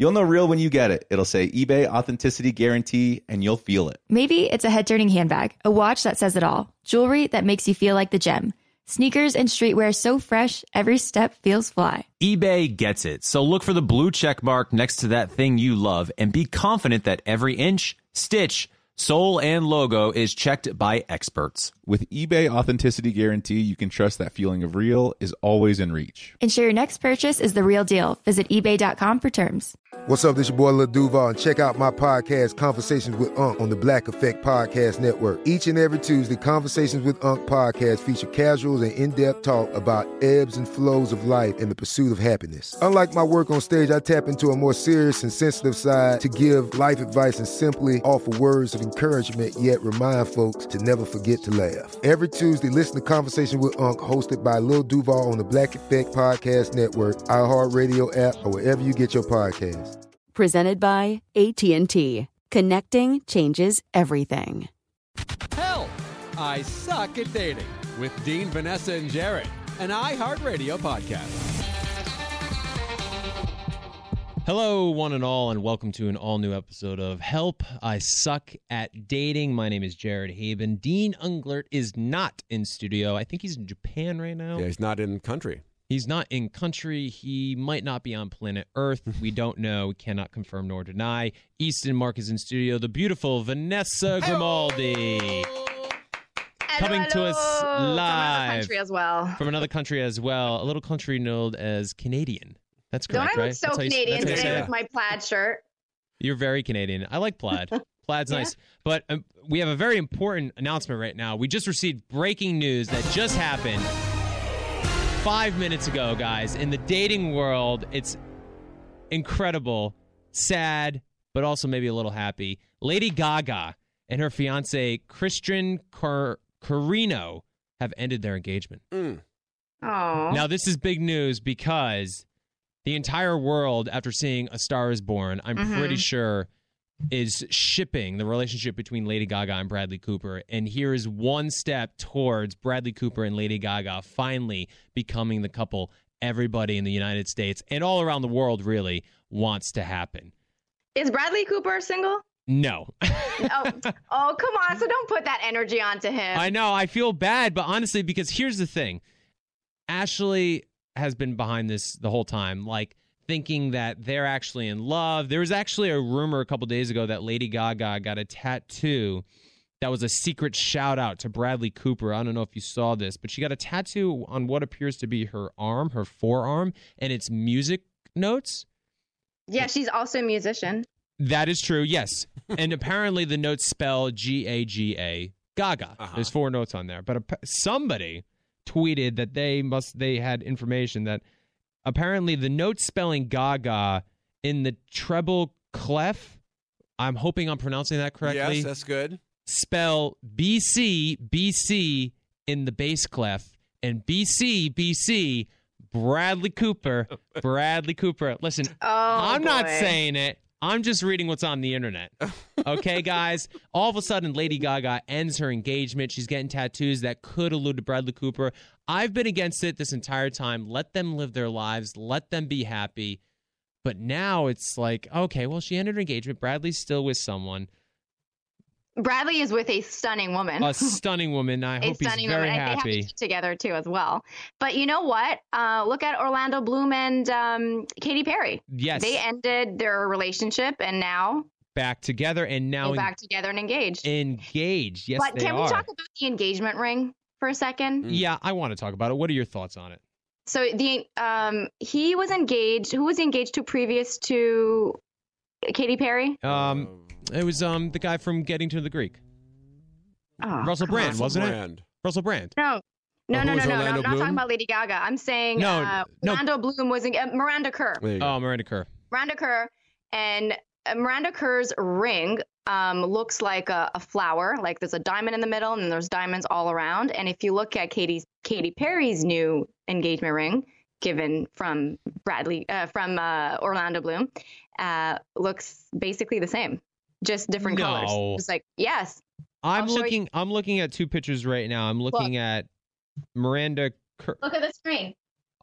You'll know real when you get it. It'll say eBay Authenticity Guarantee, and you'll feel it. Maybe it's a head-turning handbag, a watch that says it all, jewelry that makes you feel like the gem, sneakers and streetwear so fresh every step feels fly. eBay gets it. So look for the blue check mark next to that thing you love and be confident that every inch, stitch, sole, and logo is checked by experts. With eBay Authenticity Guarantee, you can trust that feeling of real is always in reach. Ensure your next purchase is the real deal. Visit eBay.com for terms. What's up, this your boy Lil Duval, and check out my podcast, Conversations with Unc, on the Black Effect Podcast Network. Each and every Tuesday, Conversations with Unc podcast feature casuals and in-depth talk about ebbs and flows of life and the pursuit of happiness. Unlike my work on stage, I tap into a more serious and sensitive side to give life advice and simply offer words of encouragement, yet remind folks to never forget to laugh. Every Tuesday, listen to Conversations with Unc, hosted by Lil Duval on the Black Effect Podcast Network, iHeartRadio app, or wherever you get your podcasts. Presented by AT&T. Connecting changes everything. Help! I Suck at Dating with Dean, Vanessa, and Jared, an iHeartRadio podcast. Hello, one and all, and welcome to an all-new episode of Help, I Suck at Dating. My name is Jared Haben. Dean Unglert is not in studio. I think he's in Japan right now. Yeah, he's not in country. He's not in country. He might not be on planet Earth. We don't know. We cannot confirm nor deny. Easton Mark is in studio. The beautiful Vanessa Grimaldi. Hello. Coming to us live. From another country as well. A little country known as Canadian. That's correct, right? So that's Canadian today with my plaid shirt. You're very Canadian. I like plaid. Plaid's nice. But we have a very important announcement right now. We just received breaking news that just happened 5 minutes ago, guys. In the dating world, it's incredible, sad, but also maybe a little happy. Lady Gaga and her fiance, Christian Carino, have ended their engagement. Now, this is big news because the entire world, after seeing A Star is Born, I'm pretty sure is shipping the relationship between Lady Gaga and Bradley Cooper. And here is one step towards Bradley Cooper and Lady Gaga finally becoming the couple everybody in the United States and all around the world really wants to happen. Is Bradley Cooper single? No. Oh, come on. So don't put that energy onto him. I know. I feel bad, but honestly, because here's the thing. Ashley has been behind this the whole time. Like, thinking that they're actually in love. There was actually a rumor a couple days ago that Lady Gaga got a tattoo that was a secret shout out to Bradley Cooper. I don't know if you saw this, but she got a tattoo on what appears to be her arm, her forearm, and it's music notes. Yeah, she's also a musician. That is true, yes. And apparently the notes spell G-A-G-A, Gaga. There's four notes on there. But somebody tweeted that they had information that apparently, the note spelling Gaga in the treble clef, I'm hoping I'm pronouncing that correctly. Yes, that's good. Spell BC in the bass clef, and BC, Bradley Cooper. Listen, not saying it. I'm just reading what's on the internet. Okay, guys? All of a sudden, Lady Gaga ends her engagement. She's getting tattoos that could allude to Bradley Cooper. I've been against it this entire time. Let them live their lives. Let them be happy. But now it's like, okay, well, she ended her engagement. Bradley's still with someone. Bradley is with a stunning woman. A stunning woman. I hope he's very happy. They have to keep together, too, as well. But you know what? Look at Orlando Bloom and Katy Perry. Yes. They ended their relationship, and now back together, and now back together and engaged. Engaged, yes, but they are. But can we talk about the engagement ring for a second? Yeah, I want to talk about it. What are your thoughts on it? So the he was engaged. Who was engaged to previous to Katy Perry? It was the guy from Getting to the Greek. Russell Brand, wasn't it? Russell Brand. No. I'm not talking about Lady Gaga. I'm saying Orlando Bloom was Miranda Kerr. Miranda Kerr. And Miranda Kerr's ring looks like a flower, like there's a diamond in the middle and there's diamonds all around. And if you look at Katy Perry's new engagement ring, given from Orlando Bloom, looks basically the same, just different colors. It's like, yes. I'm looking at two pictures right now. I'm looking at Miranda Kerr. Look at the screen.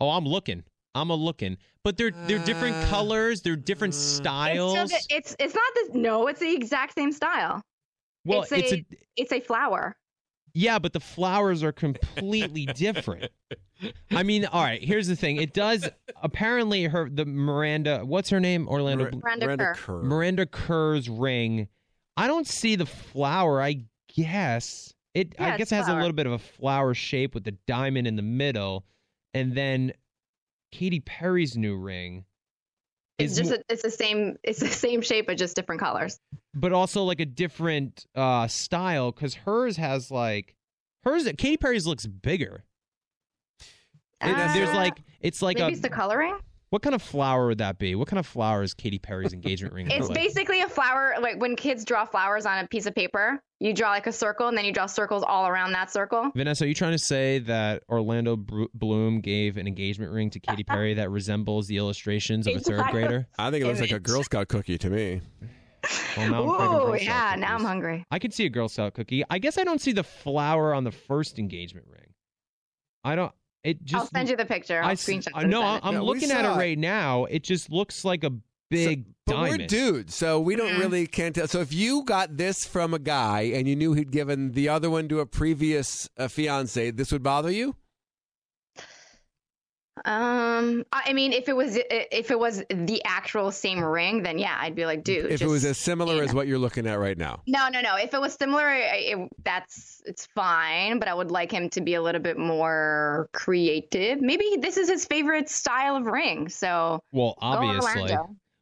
Oh, I'm looking. But they're different colors. They're different styles. It's not this. No, it's the exact same style. Well, it's a flower. Yeah, but the flowers are completely different. I mean, all right, here's the thing. It does apparently Miranda, what's her name? Miranda Kerr. Miranda Kerr's ring. I don't see the flower, I guess. It has a little bit of a flower shape with the diamond in the middle, and then Katy Perry's new ring. It's the same shape but just different colors. But also like a different style, because Katy Perry's looks bigger. It's the coloring. What kind of flower would that be? What kind of flower is Katy Perry's engagement ring? It's basically a flower, like when kids draw flowers on a piece of paper. You draw like a circle, and then you draw circles all around that circle. Vanessa, are you trying to say that Orlando Bloom gave an engagement ring to Katy Perry that resembles the illustrations of a third grader? I think it looks like a Girl Scout cookie to me. Well, ooh, yeah, now I'm hungry. I could see a Girl Scout cookie. I guess I don't see the flower on the first engagement ring. I don't. I'll send you the picture. I'll screenshot it. No, I'm looking at it right now. It just looks like a big diamond. We're dudes, so we don't really can't tell. So if you got this from a guy and you knew he'd given the other one to a previous fiance, this would bother you? I mean, if it was the actual same ring, then yeah, I'd be like, dude. If it was as similar as what you're looking at right now. No. If it was similar, it's fine. But I would like him to be a little bit more creative. Maybe this is his favorite style of ring. So well, obviously.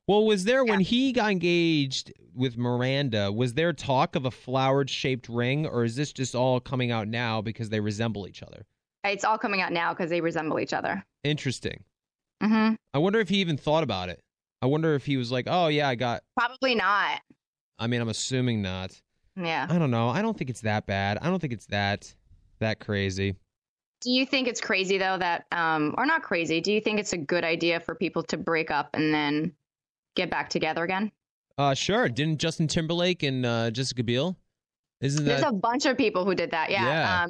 Well, was there when he got engaged with Miranda? Was there talk of a flowered shaped ring, or is this just all coming out now because they resemble each other? It's all coming out now because they resemble each other. Interesting. Mm-hmm. I wonder if he even thought about it. I wonder if he was like, oh, yeah, I got... Probably not. I mean, I'm assuming not. Yeah. I don't know. I don't think it's that bad. I don't think it's that crazy. Do you think it's crazy, though, that... or not crazy. Do you think it's a good idea for people to break up and then get back together again? Sure. Didn't Justin Timberlake and Jessica Biel? There's a bunch of people who did that, yeah.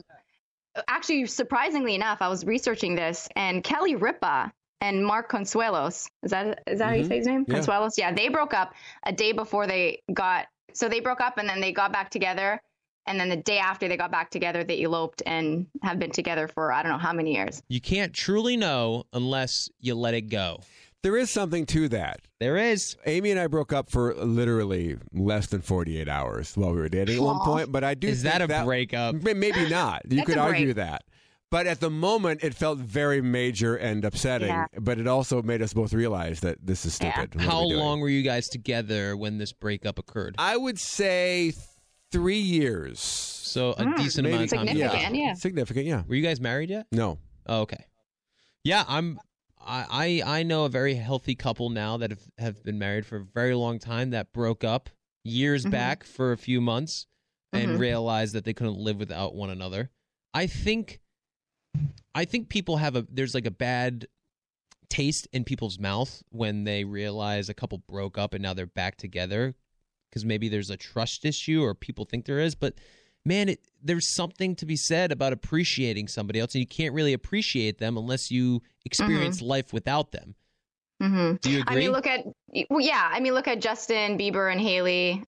Actually, surprisingly enough, I was researching this, and Kelly Ripa and Mark Consuelos, is that how you say his name? Yeah. Consuelos? Yeah, they broke up a day before they broke up, and then they got back together, and then the day after they got back together, they eloped and have been together for I don't know how many years. You can't truly know unless you let it go. There is something to that. There is. Amy and I broke up for literally less than 48 hours while we were dating at one point, but I do think that... Is that a breakup? Maybe not. You could argue that. But at the moment, it felt very major and upsetting, but it also made us both realize that this is stupid. How long were you guys together when this breakup occurred? I would say 3 years. So a decent amount of time. Significant, yeah. Significant, yeah. Were you guys married yet? No. Oh, okay. Yeah, I know a very healthy couple now that have been married for a very long time that broke up years back for a few months and realized that they couldn't live without one another. I think people there's like a bad taste in people's mouth when they realize a couple broke up and now they're back together, because maybe there's a trust issue or people think there is. But man, there's something to be said about appreciating somebody else, and you can't really appreciate them unless you experience life without them. Mm-hmm. Do you agree? I mean, look at Justin Bieber and Hailey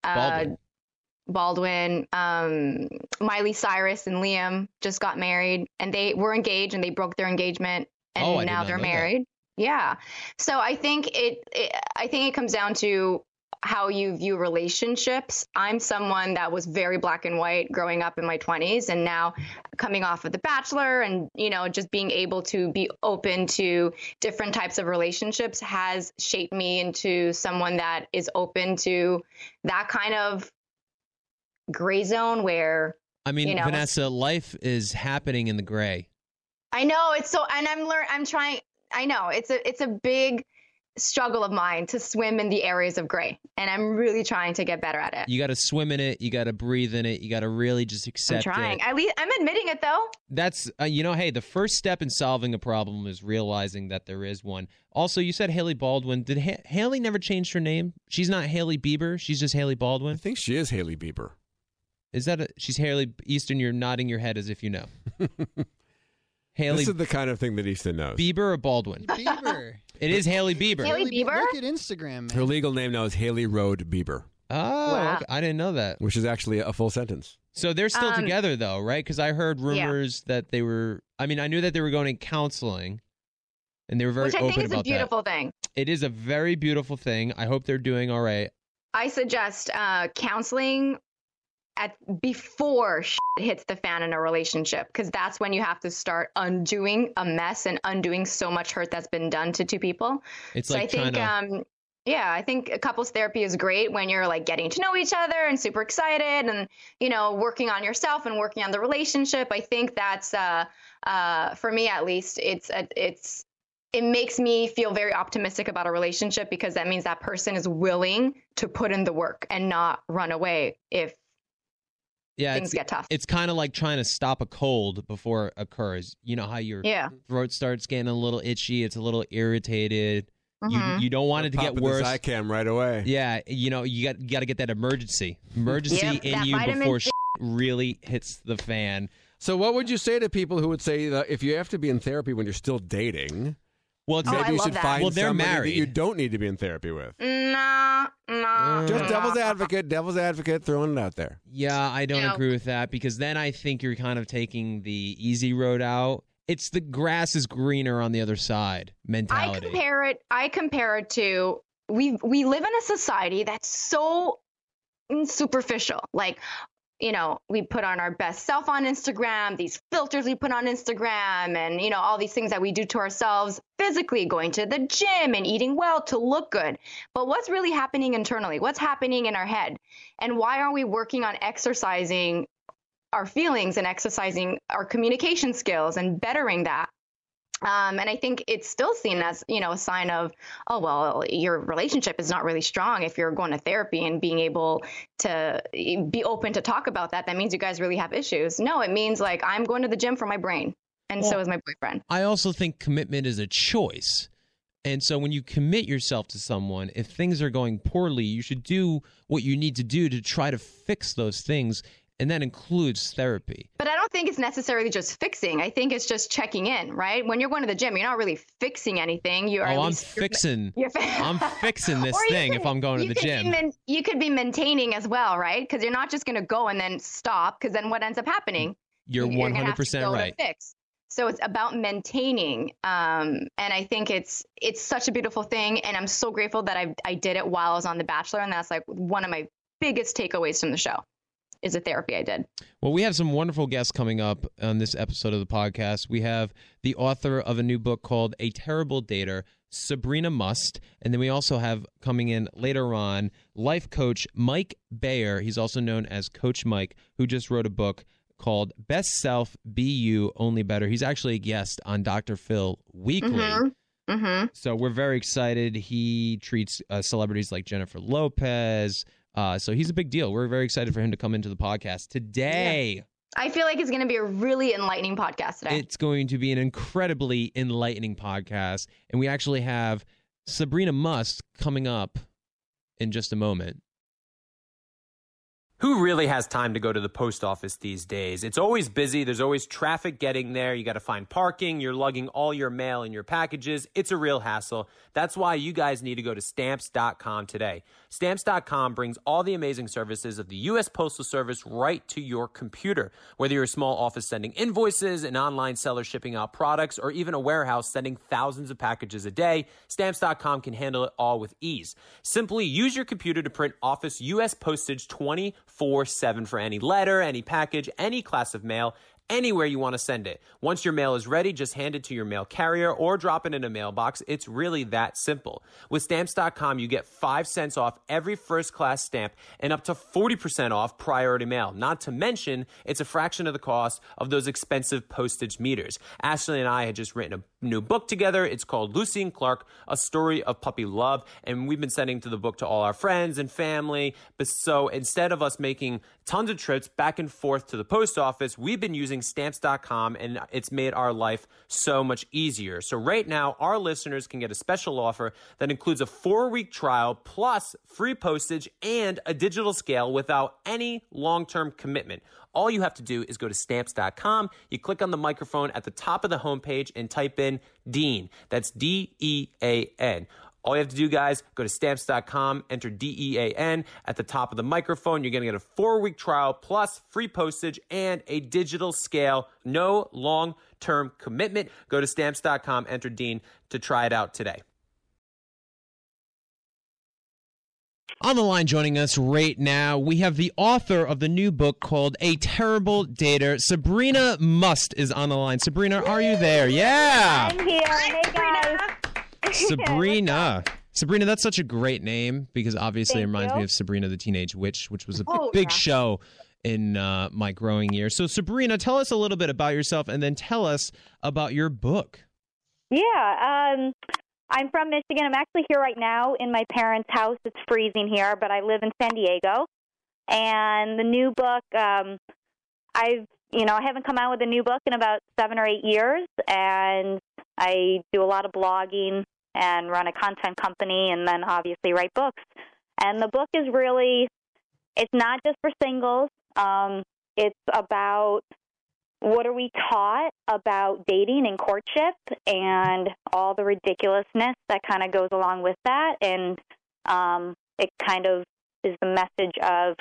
Baldwin. Miley Cyrus and Liam just got married, and they were engaged, and they broke their engagement, and now they're married. That. Yeah, so I think it comes down to how you view relationships. I'm someone that was very black and white growing up in my 20s, and now coming off of The Bachelor and, just being able to be open to different types of relationships has shaped me into someone that is open to that kind of gray zone where, Vanessa, life is happening in the gray. I know, it's so, and I'm trying, I know it's a big struggle of mine to swim in the areas of gray, and I'm really trying to get better at it. You got to swim in it. You got to breathe in it. You got to really just accept it. I'm trying. At least I'm admitting it, though. That's, you know, hey, the first step in solving a problem is realizing that there is one. Also, you said Haley Baldwin. Did Haley never changed her name? She's not Haley Bieber. She's just Haley Baldwin. I think she is Haley Bieber. Is that she's Haley Easton? You're nodding your head as if you know. Haley, this is the kind of thing that Easton knows. Bieber or Baldwin? Bieber. It is Haley Bieber. Haley Bieber? Look at Instagram, man. Her legal name now is Haley Road Bieber. Oh, wow. Okay. I didn't know that. Which is actually a full sentence. So they're still together, though, right? Because I heard rumors that they were... I mean, I knew that they were going to counseling, and they were very open about that. Which I think is a beautiful thing. It is a very beautiful thing. I hope they're doing all right. I suggest counseling... before shit hits the fan in a relationship, because that's when you have to start undoing a mess and undoing so much hurt that's been done to two people. It's so like I think couples therapy is great when you're like getting to know each other and super excited and, you know, working on yourself and working on the relationship. I think that's for me at least, it makes me feel very optimistic about a relationship, because that means that person is willing to put in the work and not run away if things get tough. It's kind of like trying to stop a cold before it occurs. You know how your throat starts getting a little itchy. It's a little irritated. Mm-hmm. You don't want it to get worse. Zicam right away. Yeah, you know, you got to get that emergency in you before shit really hits the fan. So what would you say to people who would say that if you have to be in therapy when you're still dating? Well, maybe you should find somebody that you don't need to be in therapy with. No. Just devil's advocate, throwing it out there. Yeah, I don't agree with that, because then I think you're kind of taking the easy road out. It's the grass is greener on the other side mentality. I compare it to we live in a society that's so superficial. Like, you know, we put on our best self on Instagram, these filters we put on Instagram, and, you know, all these things that we do to ourselves physically, going to the gym and eating well to look good. But what's really happening internally? What's happening in our head? And why aren't we working on exercising our feelings and exercising our communication skills and bettering that? And I think it's still seen as, you know, a sign of, oh, well, your relationship is not really strong if you're going to therapy and being able to be open to talk about that. That means you guys really have issues. No, it means like I'm going to the gym for my brain. And so is my boyfriend. I also think commitment is a choice. And so when you commit yourself to someone, if things are going poorly, you should do what you need to do to try to fix those things. And that includes therapy. But I don't think it's necessarily just fixing. I think it's just checking in, right? When you're going to the gym, you're not really fixing anything. You are. Oh, I'm fixing this thing if I'm going to the gym. You could be maintaining as well, right? Because you're not just going to go and then stop, because then what ends up happening? You're 100% right. So it's about maintaining. And I think it's such a beautiful thing. And I'm so grateful that I did it while I was on The Bachelor. And that's like one of my biggest takeaways from the show. Is a therapy I did. Well, we have some wonderful guests coming up on this episode of the podcast. We have the author of a new book called A Terrible Dater, Sabrina Muss. And then we also have coming in later on, life coach Mike Bayer. He's also known as Coach Mike, who just wrote a book called Best Self, Be You, Only Better. He's actually a guest on Dr. Phil Weekly. Mm-hmm. Mm-hmm. So we're very excited. He treats celebrities like Jennifer Lopez. So he's a big deal. We're very excited for him to come into the podcast today. Yeah. I feel like it's going to be a really enlightening podcast today. It's going to be an incredibly enlightening podcast. And we actually have Sabrina Muss coming up in just a moment. Who really has time to go to the post office these days? It's always busy. There's always traffic getting there. You got to find parking. You're lugging all your mail and your packages. It's a real hassle. That's why you guys need to go to Stamps.com today. Stamps.com brings all the amazing services of the U.S. Postal Service right to your computer. Whether you're a small office sending invoices, an online seller shipping out products, or even a warehouse sending thousands of packages a day, Stamps.com can handle it all with ease. Simply use your computer to print office U.S. postage 24/7 for any letter, any package, any class of mail, anywhere you want to send it. Once your mail is ready, just hand it to your mail carrier or drop it in a mailbox. It's really that simple. With Stamps.com, you get 5 cents off every first-class stamp and up to 40% off priority mail. Not to mention, it's a fraction of the cost of those expensive postage meters. Ashley and I had just written a new book together. It's called Lucy and Clark, A Story of Puppy Love. And we've been sending the book to all our friends and family. But so instead of us making tons of trips back and forth to the post office, we've been using Stamps.com, and it's made our life so much easier. So right now, our listeners can get a special offer that includes a 4-week trial plus free postage and a digital scale without any long-term commitment. All you have to do is go to Stamps.com. You click on the microphone at the top of the homepage and type in Dean. That's D-E-A-N. All you have to do, guys, go to Stamps.com, enter D-E-A-N at the top of the microphone. You're going to get a 4-week trial plus free postage and a digital scale. No long-term commitment. Go to Stamps.com, enter Dean to try it out today. On the line joining us right now, we have the author of the new book called A Terrible Dater. Sabrina Muss is on the line. Sabrina, are you there? Yeah. I'm here. Hi, Sabrina. Sabrina. Sabrina, that's such a great name because obviously it reminds me of Sabrina the Teenage Witch, which was a big show in my growing years. So Sabrina, tell us a little bit about yourself and then tell us about your book. Yeah, I'm from Michigan. I'm actually here right now in my parents' house. It's freezing here, but I live in San Diego. And the new book, I haven't come out with a new book in about 7 or 8 years, and I do a lot of blogging and run a content company and then obviously write books. And the book is really, it's not just for singles. It's about what are we taught about dating and courtship and all the ridiculousness that kind of goes along with that. And it kind of is the message of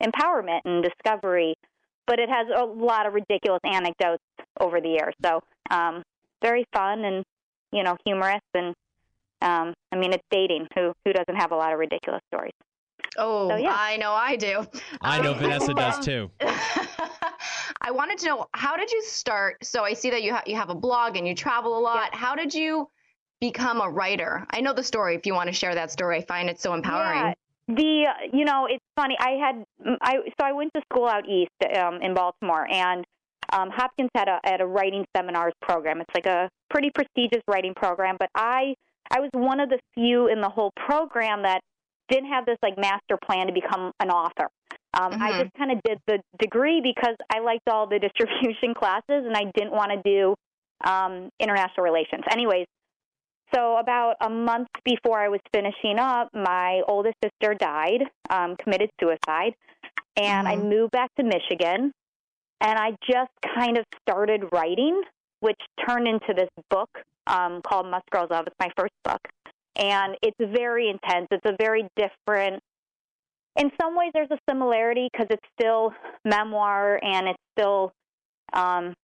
empowerment and discovery. But it has a lot of ridiculous anecdotes over the years. So very fun and, humorous. And, it's dating. Who doesn't have a lot of ridiculous stories? Oh, so, yeah. I know I do. I know Vanessa does, too. I wanted to know, how did you start? So I see that you have a blog and you travel a lot. Yeah. How did you become a writer? I know the story. If you want to share that story, I find it so empowering. Yeah. It's funny. I went to school out east in Baltimore, and Hopkins had a writing seminars program. It's like a pretty prestigious writing program, but I was one of the few in the whole program that didn't have this like master plan to become an author. I just kind of did the degree because I liked all the distribution classes, and I didn't want to do international relations. Anyways. So about a month before I was finishing up, my oldest sister died, committed suicide, and I moved back to Michigan, and I just kind of started writing, which turned into this book called Must Girls Love. It's my first book, and it's very intense. It's a very different, in some ways there's a similarity because it's still memoir, and it's still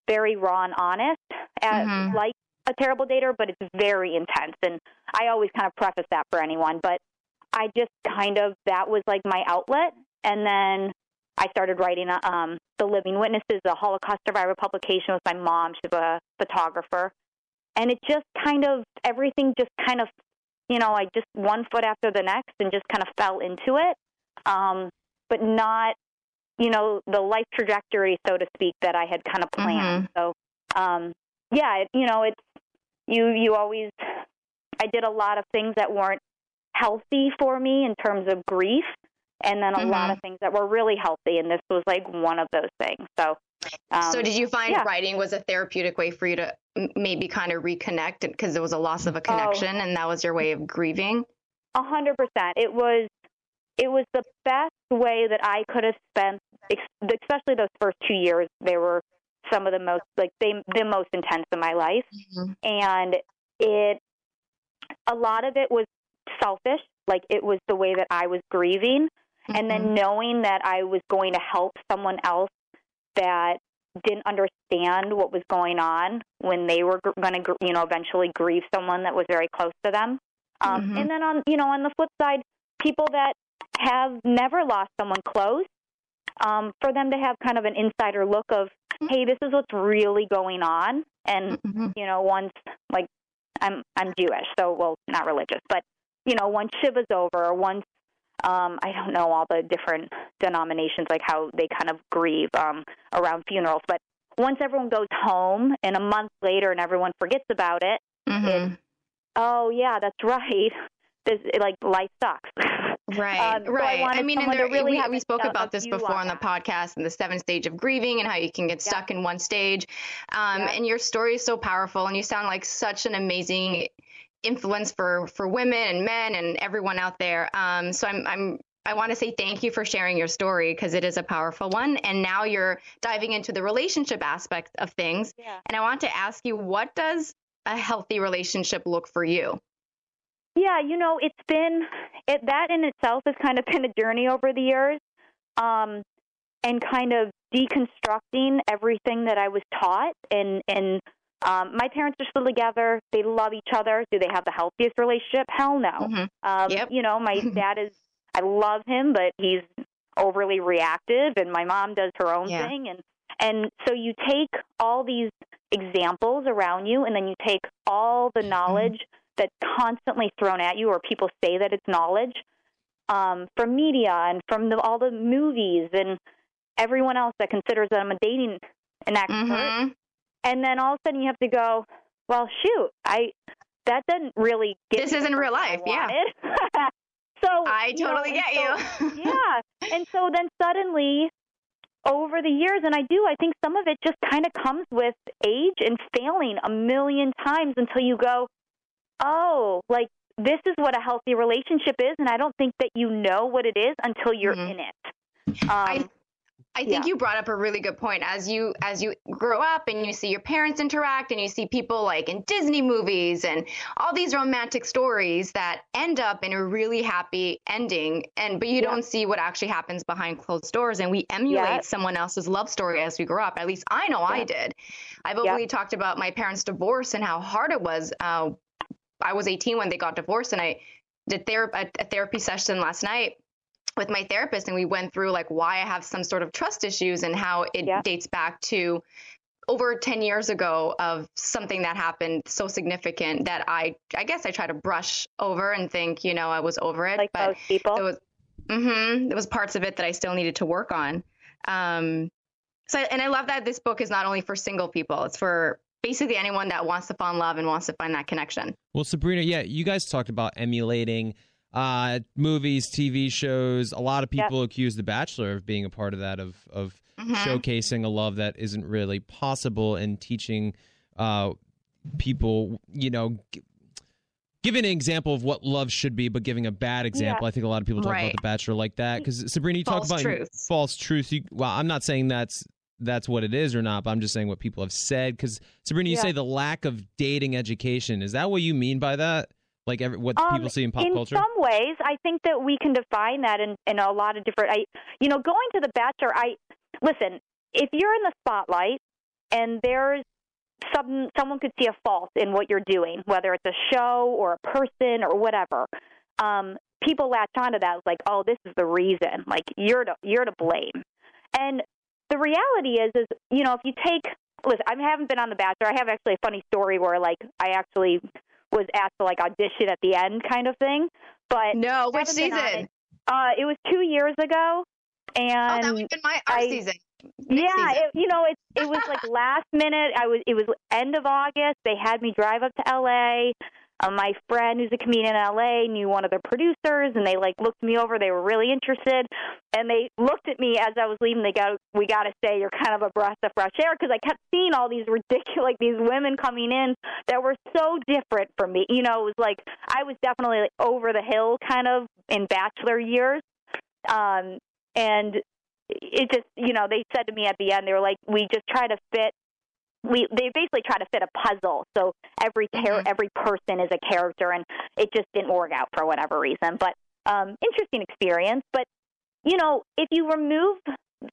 very raw and honest, like A Terrible Dater, but it's very intense. And I always kind of preface that for anyone, but I just kind of, that was like my outlet. And then I started writing The Living Witnesses, a Holocaust survivor publication with my mom. She's a photographer. And it just kind of, everything just kind of, I just one foot after the next and just kind of fell into it. But not, the life trajectory, so to speak, that I had kind of planned. So, yeah, it's, you always, I did a lot of things that weren't healthy for me in terms of grief, and then a lot of things that were really healthy, and this was like one of those things. So so did you find writing was a therapeutic way for you to maybe kind of reconnect because there was a loss of a connection and that was your way of grieving? 100%. It was the best way that I could have spent, especially those first 2 years. They were some of the most, the most intense in my life. And a lot of it was selfish. Like, it was the way that I was grieving. And then knowing that I was going to help someone else that didn't understand what was going on when they were going to, eventually grieve someone that was very close to them. And then on the flip side, people that have never lost someone close, for them to have kind of an insider look of, hey, this is what's really going on. And, once, like, I'm Jewish, so, well, not religious, but, once Shiva's over, or once, I don't know all the different denominations, like how they kind of grieve around funerals, but once everyone goes home and a month later and everyone forgets about it, mm-hmm. it's, oh, yeah, that's right. This, like, life sucks. Right, right. So I mean, and there, really we spoke about this before on the podcast and the 7 stage of grieving and how you can get stuck in one stage. And your story is so powerful and you sound like such an amazing influence for women and men and everyone out there. So I want to say thank you for sharing your story because it is a powerful one. And now you're diving into the relationship aspect of things. Yeah. And I want to ask you, what does a healthy relationship look for you? Yeah, you know, it's been, that in itself has kind of been a journey over the years, and kind of deconstructing everything that I was taught. And my parents are still together. They love each other. Do they have the healthiest relationship? Hell no. Mm-hmm. Yep. You know, my dad is, I love him, but he's overly reactive, and my mom does her own thing. And so you take all these examples around you, and then you take all the knowledge mm-hmm. that's constantly thrown at you, or people say that it's knowledge, from media and from all the movies and everyone else that considers that I'm a dating an expert. Mm-hmm. And then all of a sudden you have to go, well, shoot, that doesn't really get this isn't real life. Yeah. So I totally get you. Yeah. And so then suddenly over the years, and I think some of it just kind of comes with age and failing a million times until you go, oh, like, this is what a healthy relationship is, and I don't think that you know what it is until you're mm-hmm. in it. I think you brought up a really good point. As you grow up and you see your parents interact and you see people like in Disney movies and all these romantic stories that end up in a really happy ending, but you don't see what actually happens behind closed doors. And we emulate someone else's love story as we grow up. At least I know I did. I've openly talked about my parents' divorce and how hard it was. I was 18 when they got divorced, and I did a therapy session last night with my therapist, and we went through like why I have some sort of trust issues and how it dates back to over 10 years ago of something that happened so significant that I guess I try to brush over and think, you know, I was over it. Like but those people? There was parts of it that I still needed to work on. And I love that this book is not only for single people, it's for basically anyone that wants to fall in love and wants to find that connection. Well, Sabrina, you guys talked about emulating movies, TV shows. A lot of people accuse The Bachelor of being a part of that, of mm-hmm. showcasing a love that isn't really possible and teaching people, you know, giving an example of what love should be, but giving a bad example. I think a lot of people talk about The Bachelor like that. Because, Sabrina, you talk about false truth. Well, I'm not saying that's what it is or not, but I'm just saying what people have said. Because, Sabrina, you say the lack of dating education. Is that what you mean by that? Like what people see in pop culture? In some ways, I think that we can define that in a lot of different... going to The Bachelor, listen, if you're in the spotlight and there's someone could see a fault in what you're doing, whether it's a show or a person or whatever, people latch onto that. It's like, oh, this is the reason. Like, you're to blame. And the reality is, you know, if you take, listen, I haven't been on The Bachelor. I have actually a funny story where, like, I actually was asked to, like, audition at the end kind of thing. But no, which season? It was 2 years ago. And that would have been our season. Next season. It was, like, last minute. It was end of August. They had me drive up to L.A. My friend who's a comedian in L.A. knew one of the producers, and they, like, looked me over. They were really interested, and they looked at me as I was leaving. They go, we got to say you're kind of a breath of fresh air, because I kept seeing all these ridiculous, like, these women coming in that were so different from me. You know, it was like I was definitely like, over the hill kind of in Bachelor years, and it just, you know, they said to me at the end, they were like, we just try to fit. They basically try to fit a puzzle, so every person is a character, and it just didn't work out for whatever reason. But interesting experience. But you know, if you remove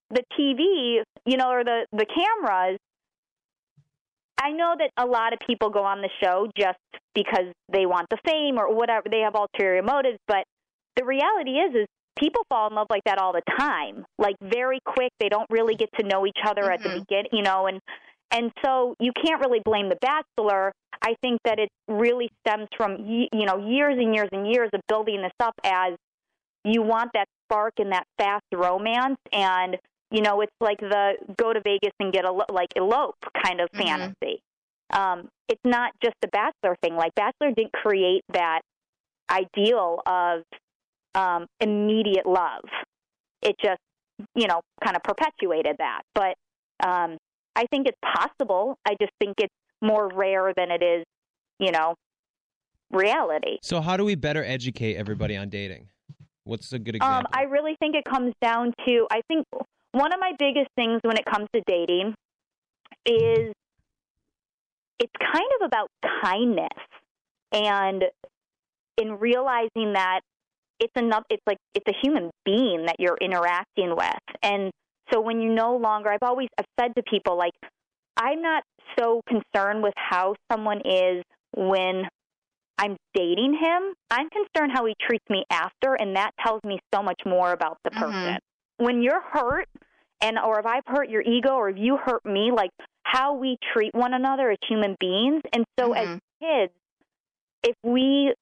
the TV, you know, or the cameras, I know that a lot of people go on the show just because they want the fame or whatever. They have ulterior motives. But the reality is people fall in love like that all the time, like very quick. They don't really get to know each other at the beginning, you know, And so you can't really blame The Bachelor. I think that it really stems from, you know, years and years and years of building this up as you want that spark and that fast romance, and You know, it's like the go to Vegas and get elope kind of fantasy. It's not just the Bachelor thing. Like, Bachelor didn't create that ideal of immediate love. It just, you know, kind of perpetuated that. But I think it's possible. I just think it's more rare than it is, you know, reality. So how do we better educate everybody on dating? What's a good example? I really think it comes down to, I think one of my biggest things when it comes to dating is it's kind of about kindness and in realizing that it's a human being that you're interacting with. And so when you no longer, I've said to people, like, I'm not so concerned with how someone is when I'm dating him. I'm concerned how he treats me after, and that tells me so much more about the person. Mm-hmm. When you're hurt, or if I've hurt your ego, or if you hurt me, like, how we treat one another as human beings. And so as kids, if we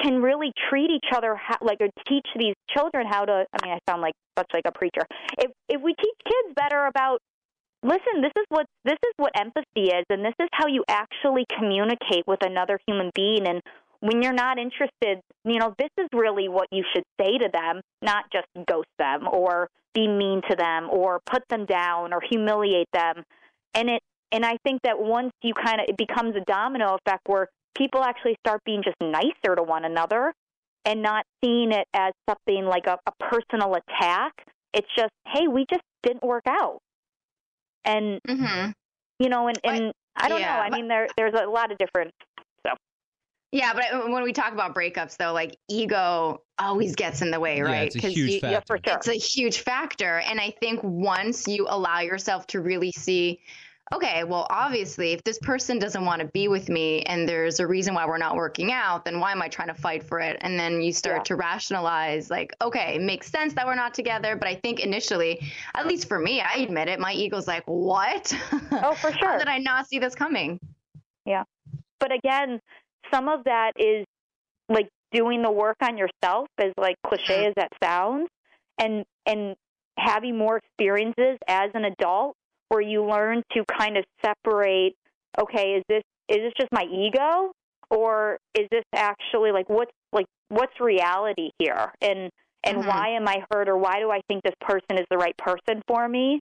can really treat each other or teach these children how to, I sound like such like a preacher. If we teach kids better about, listen, this is what empathy is, and this is how you actually communicate with another human being. And when you're not interested, you know, this is really what you should say to them, not just ghost them or be mean to them or put them down or humiliate them. And I think that once you it becomes a domino effect where people actually start being just nicer to one another and not seeing it as something like a personal attack. It's just, hey, we just didn't work out. And, you know, and I don't know. There's a lot of different. So. Yeah. But when we talk about breakups, though, like, ego always gets in the way, right? Because it's a huge factor. And I think once you allow yourself to really see, okay, well, obviously, if this person doesn't want to be with me and there's a reason why we're not working out, then why am I trying to fight for it? And then you start to rationalize, like, okay, it makes sense that we're not together. But I think initially, at least for me, I admit it, my ego's like, what? Oh, for sure. How did I not see this coming? Yeah. But again, some of that is like doing the work on yourself, as like cliche as that sounds, and having more experiences as an adult, where you learn to kind of separate, okay, is this just my ego, or is this actually what's reality here, and why am I hurt, or why do I think this person is the right person for me?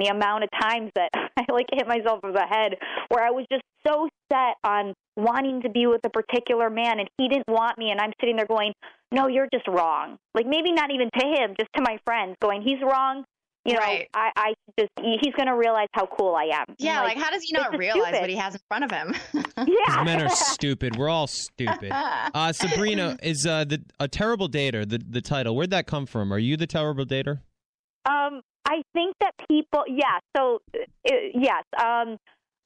The amount of times that I hit myself in the head where I was just so set on wanting to be with a particular man and he didn't want me. And I'm sitting there going, no, you're just wrong. Like, maybe not even to him, just to my friends going, he's wrong. You know, he's going to realize how cool I am. Yeah. Like, how does he not realize what he has in front of him? Yeah. These men are stupid. We're all stupid. Sabrina, is A Terrible Dater, the title, where'd that come from? Are you the terrible dater? I think that people, yes.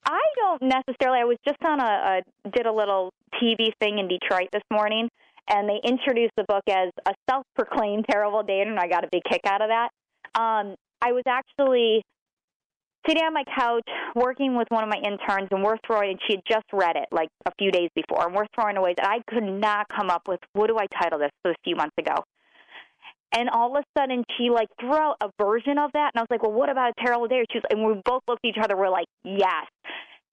I don't necessarily, I was just on did a little TV thing in Detroit this morning, and they introduced the book as a self-proclaimed terrible dater, and I got a big kick out of that. I was actually sitting on my couch working with one of my interns, and she had just read it like a few days before, and we're throwing away that I could not come up with, what do I title this? It was a few months ago. And all of a sudden, she, threw out a version of that. And I was like, well, what about A Terrible Dater? And we both looked at each other. We're like, yes.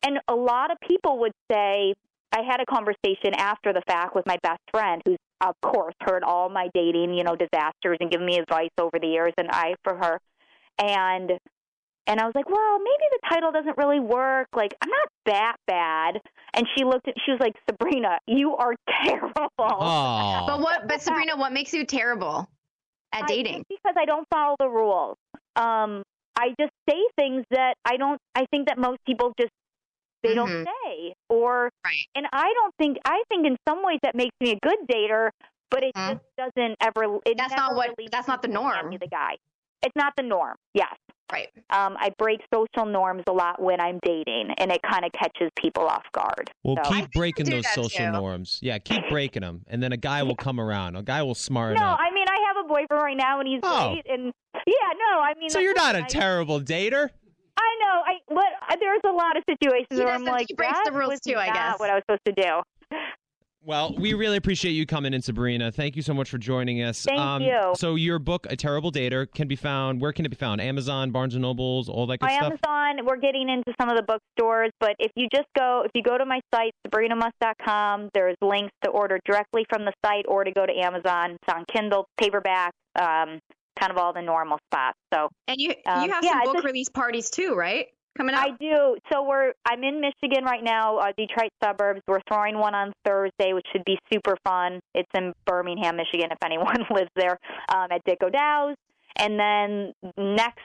And a lot of people would say, I had a conversation after the fact with my best friend, who's, of course, heard all my dating, disasters and given me advice over the years, and I for her. And I was like, well, maybe the title doesn't really work. Like, I'm not that bad. And she was like, Sabrina, you are terrible. Aww. But Sabrina, what makes you terrible at dating? Because I don't follow the rules. I just say things that I think that most people just, they don't say. Or, and I think in some ways that makes me a good dater, but it just doesn't ever, it that's never not what, really that's not the norm. The guy. It's not the norm. Yes. Right. I break social norms a lot when I'm dating, and it kind of catches people off guard. Well, so. Keep breaking those social norms. Yeah, keep breaking them, and then a guy will come around. A guy will smarten up. No, I have a boyfriend right now, and he's great. And so you're not a terrible dater. I know. There's a lot of situations where I'm like, he breaks the rules too. I guess what I was supposed to do. Well, we really appreciate you coming in, Sabrina. Thank you so much for joining us. Thank you. So your book, A Terrible Dater, can be found, where can it be found? Amazon, Barnes & Nobles, all that good stuff? Amazon, we're getting into some of the bookstores, but if you go to my site, SabrinaMuss.com, there's links to order directly from the site or to go to Amazon. It's on Kindle, paperback, kind of all the normal spots. So you have some book release parties too, right? Coming up? I do. So I'm in Michigan right now, Detroit suburbs. We're throwing one on Thursday, which should be super fun. It's in Birmingham, Michigan, if anyone lives there, at Dick O'Dowd's. And then next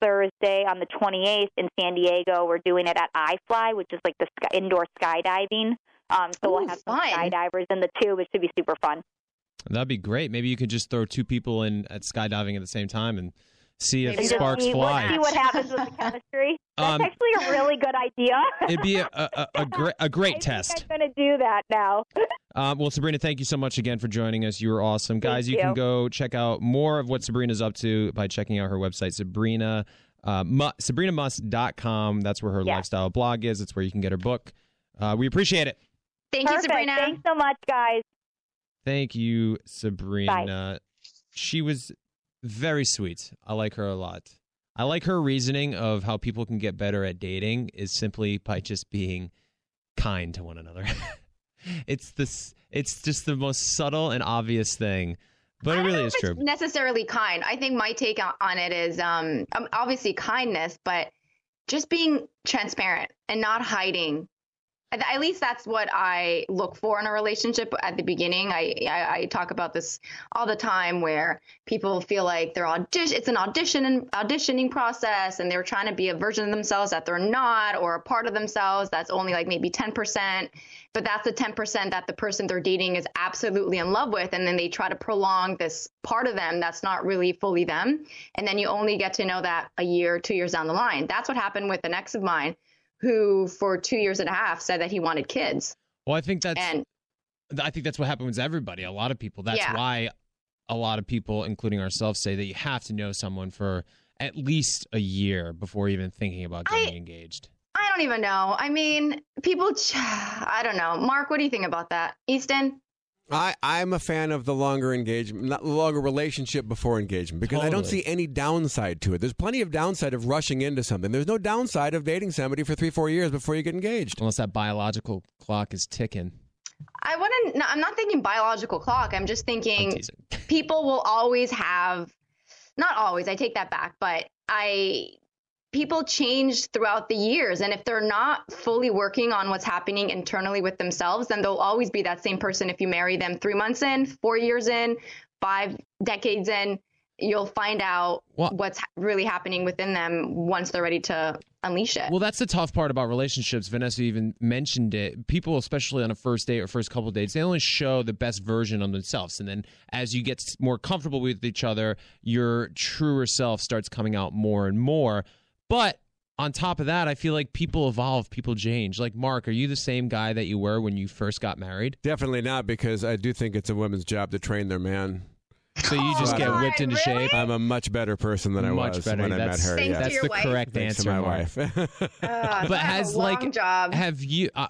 Thursday on the 28th in San Diego, we're doing it at iFly, which is like the indoor skydiving. We'll have some skydivers in the tube. It should be super fun. That'd be great. Maybe you could just throw two people in at skydiving at the same time and see if sparks fly. We'll see what happens with the chemistry. That's actually a really good idea. It'd be a great test. I'm going to do that now. Well, Sabrina, thank you so much again for joining us. You were awesome. Guys, you can go check out more of what Sabrina's up to by checking out her website, SabrinaMuss.com. That's where her lifestyle blog is. It's where you can get her book. We appreciate it. Thank you, Sabrina. Thanks so much, guys. Thank you, Sabrina. Bye. She was very sweet. I like her a lot. I like her reasoning of how people can get better at dating is simply by just being kind to one another. It's just the most subtle and obvious thing, but it really is true. It's necessarily kind. I think my take on it is obviously kindness, but just being transparent and not hiding. At least that's what I look for in a relationship at the beginning. I talk about this all the time where people feel like it's an auditioning process and they're trying to be a version of themselves that they're not, or a part of themselves that's only like maybe 10%. But that's the 10% that the person they're dating is absolutely in love with. And then they try to prolong this part of them that's not really fully them. And then you only get to know that a year, 2 years down the line. That's what happened with an ex of mine, who for 2.5 years said that he wanted kids. Well, I think that's what happened with everybody. A lot of people. That's why a lot of people, including ourselves, say that you have to know someone for at least a year before even thinking about getting engaged. I don't even know. I mean, people, I don't know. Mark, what do you think about that? Easton? I'm a fan of the longer engagement, not longer relationship before engagement, because I don't see any downside to it. There's plenty of downside of rushing into something. There's no downside of dating somebody for 3-4 years before you get engaged. Unless that biological clock is ticking. I'm not thinking biological clock. I'm just thinking people will always have, not always, I take that back, but people change throughout the years. And if they're not fully working on what's happening internally with themselves, then they'll always be that same person. If you marry them 3 months in, 4 years in, 5 decades in, you'll find out what's really happening within them once they're ready to unleash it. Well, that's the tough part about relationships. Vanessa even mentioned it. People, especially on a first date or first couple of dates, they only show the best version of themselves. And then as you get more comfortable with each other, your truer self starts coming out more and more. But on top of that, I feel like people evolve, people change. Like, Mark, are you the same guy that you were when you first got married? Definitely not, because I do think it's a women's job to train their man. So you just get whipped into shape? I'm a much better person than I was when I met her. Yeah. That's the correct answer, to my wife. But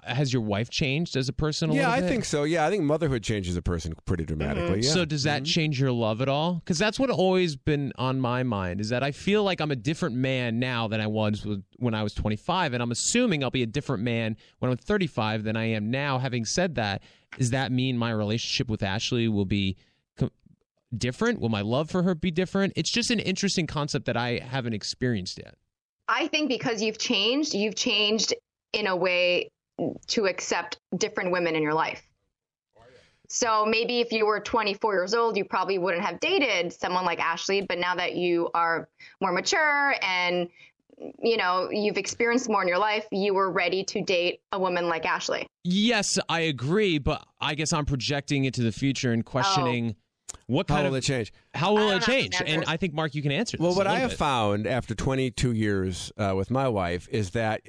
has your wife changed as a person a little bit? Yeah, I think so. Yeah, I think motherhood changes a person pretty dramatically. Mm-hmm. Yeah. So does that change your love at all? Because that's what always been on my mind, is that I feel like I'm a different man now than I was when I was 25, and I'm assuming I'll be a different man when I'm 35 than I am now. Having said that, does that mean my relationship with Ashley will be different? Will my love for her be different? It's just an interesting concept that I haven't experienced yet. I think because you've changed in a way to accept different women in your life. So maybe if you were 24 years old, you probably wouldn't have dated someone like Ashley, but now that you are more mature and, you know, you've experienced more in your life, you were ready to date a woman like Ashley. Yes, I agree, but I guess I'm projecting into the future and questioning How will it change? And I think, Mark, you can answer this. Well, what I have found after 22 years with my wife is that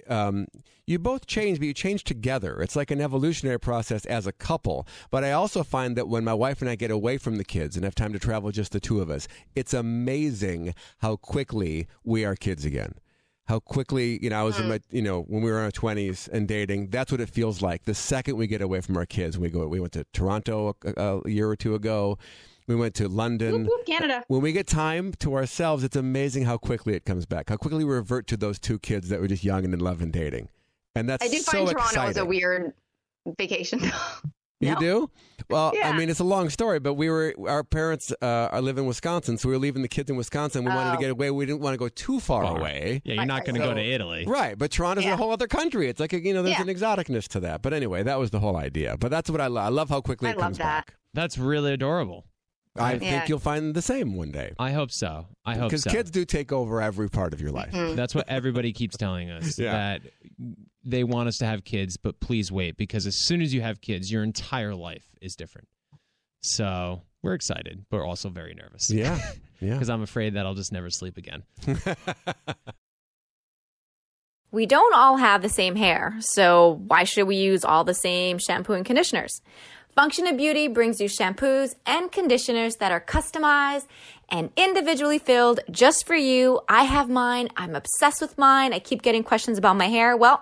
you both change, but you change together. It's like an evolutionary process as a couple. But I also find that when my wife and I get away from the kids and have time to travel, just the two of us, it's amazing how quickly we are kids again. how quickly, you know, I was in my, you know, when we were in our 20s and dating, that's what it feels like. The second we get away from our kids, we went to Toronto a year or two ago. We went to London, Canada. When we get time to ourselves, it's amazing how quickly it comes back, how quickly we revert to those two kids that were just young and in love and dating. And that's so exciting. I do find Toronto was a weird vacation. You do? Well, yeah. I mean, it's a long story, but our parents live in Wisconsin, so we were leaving the kids in Wisconsin. We wanted to get away. We didn't want to go too far away. Yeah, you're not going to go to Italy. Right, but Toronto's a whole other country. It's like, you know, there's an exoticness to that. But anyway, that was the whole idea. But that's what I love. I love how quickly it comes back. That's really adorable. I think you'll find the same one day. I hope so. Because kids do take over every part of your life. Mm-hmm. That's what everybody keeps telling us, that they want us to have kids, but please wait, because as soon as you have kids, your entire life is different. So we're excited, but we're also very nervous. Yeah, yeah. Because I'm afraid that I'll just never sleep again. We don't all have the same hair, so why should we use all the same shampoo and conditioners? Function of Beauty brings you shampoos and conditioners that are customized and individually filled just for you. I have mine. I'm obsessed with mine. I keep getting questions about my hair. Well,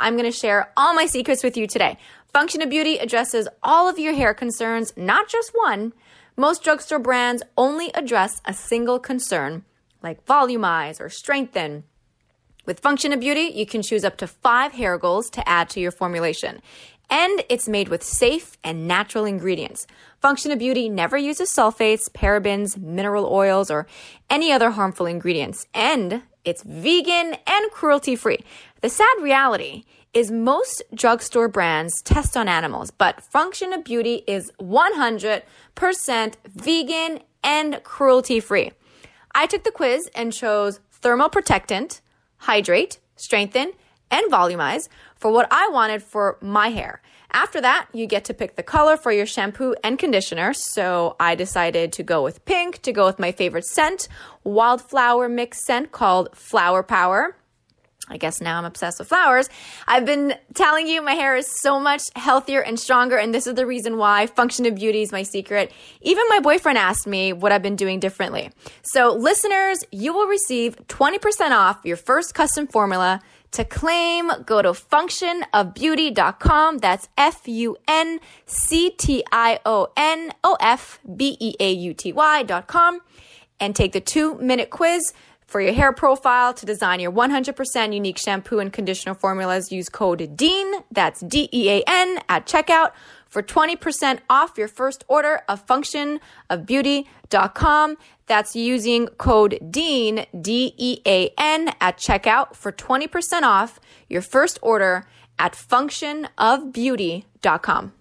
I'm going to share all my secrets with you today. Function of Beauty addresses all of your hair concerns, not just one. Most drugstore brands only address a single concern, like volumize or strengthen. With Function of Beauty, you can choose up to 5 hair goals to add to your formulation. And it's made with safe and natural ingredients. Function of Beauty never uses sulfates, parabens, mineral oils, or any other harmful ingredients. And it's vegan and cruelty-free. The sad reality is most drugstore brands test on animals, but Function of Beauty is 100% vegan and cruelty-free. I took the quiz and chose thermoprotectant, hydrate, strengthen, and volumize for what I wanted for my hair. After that, you get to pick the color for your shampoo and conditioner. So I decided to go with pink, to go with my favorite scent, wildflower mix scent called Flower Power. I guess now I'm obsessed with flowers. I've been telling you my hair is so much healthier and stronger, and this is the reason why Function of Beauty is my secret. Even my boyfriend asked me what I've been doing differently. So listeners, you will receive 20% off your first custom formula. To claim, go to functionofbeauty.com. That's functionofbeauty.com and take the 2-minute quiz for your hair profile to design your 100% unique shampoo and conditioner formulas. Use code DEAN, that's DEAN, at checkout for 20% off your first order of functionofbeauty.com. That's using code DEAN, D-E-A-N, at checkout for 20% off your first order at functionofbeauty.com.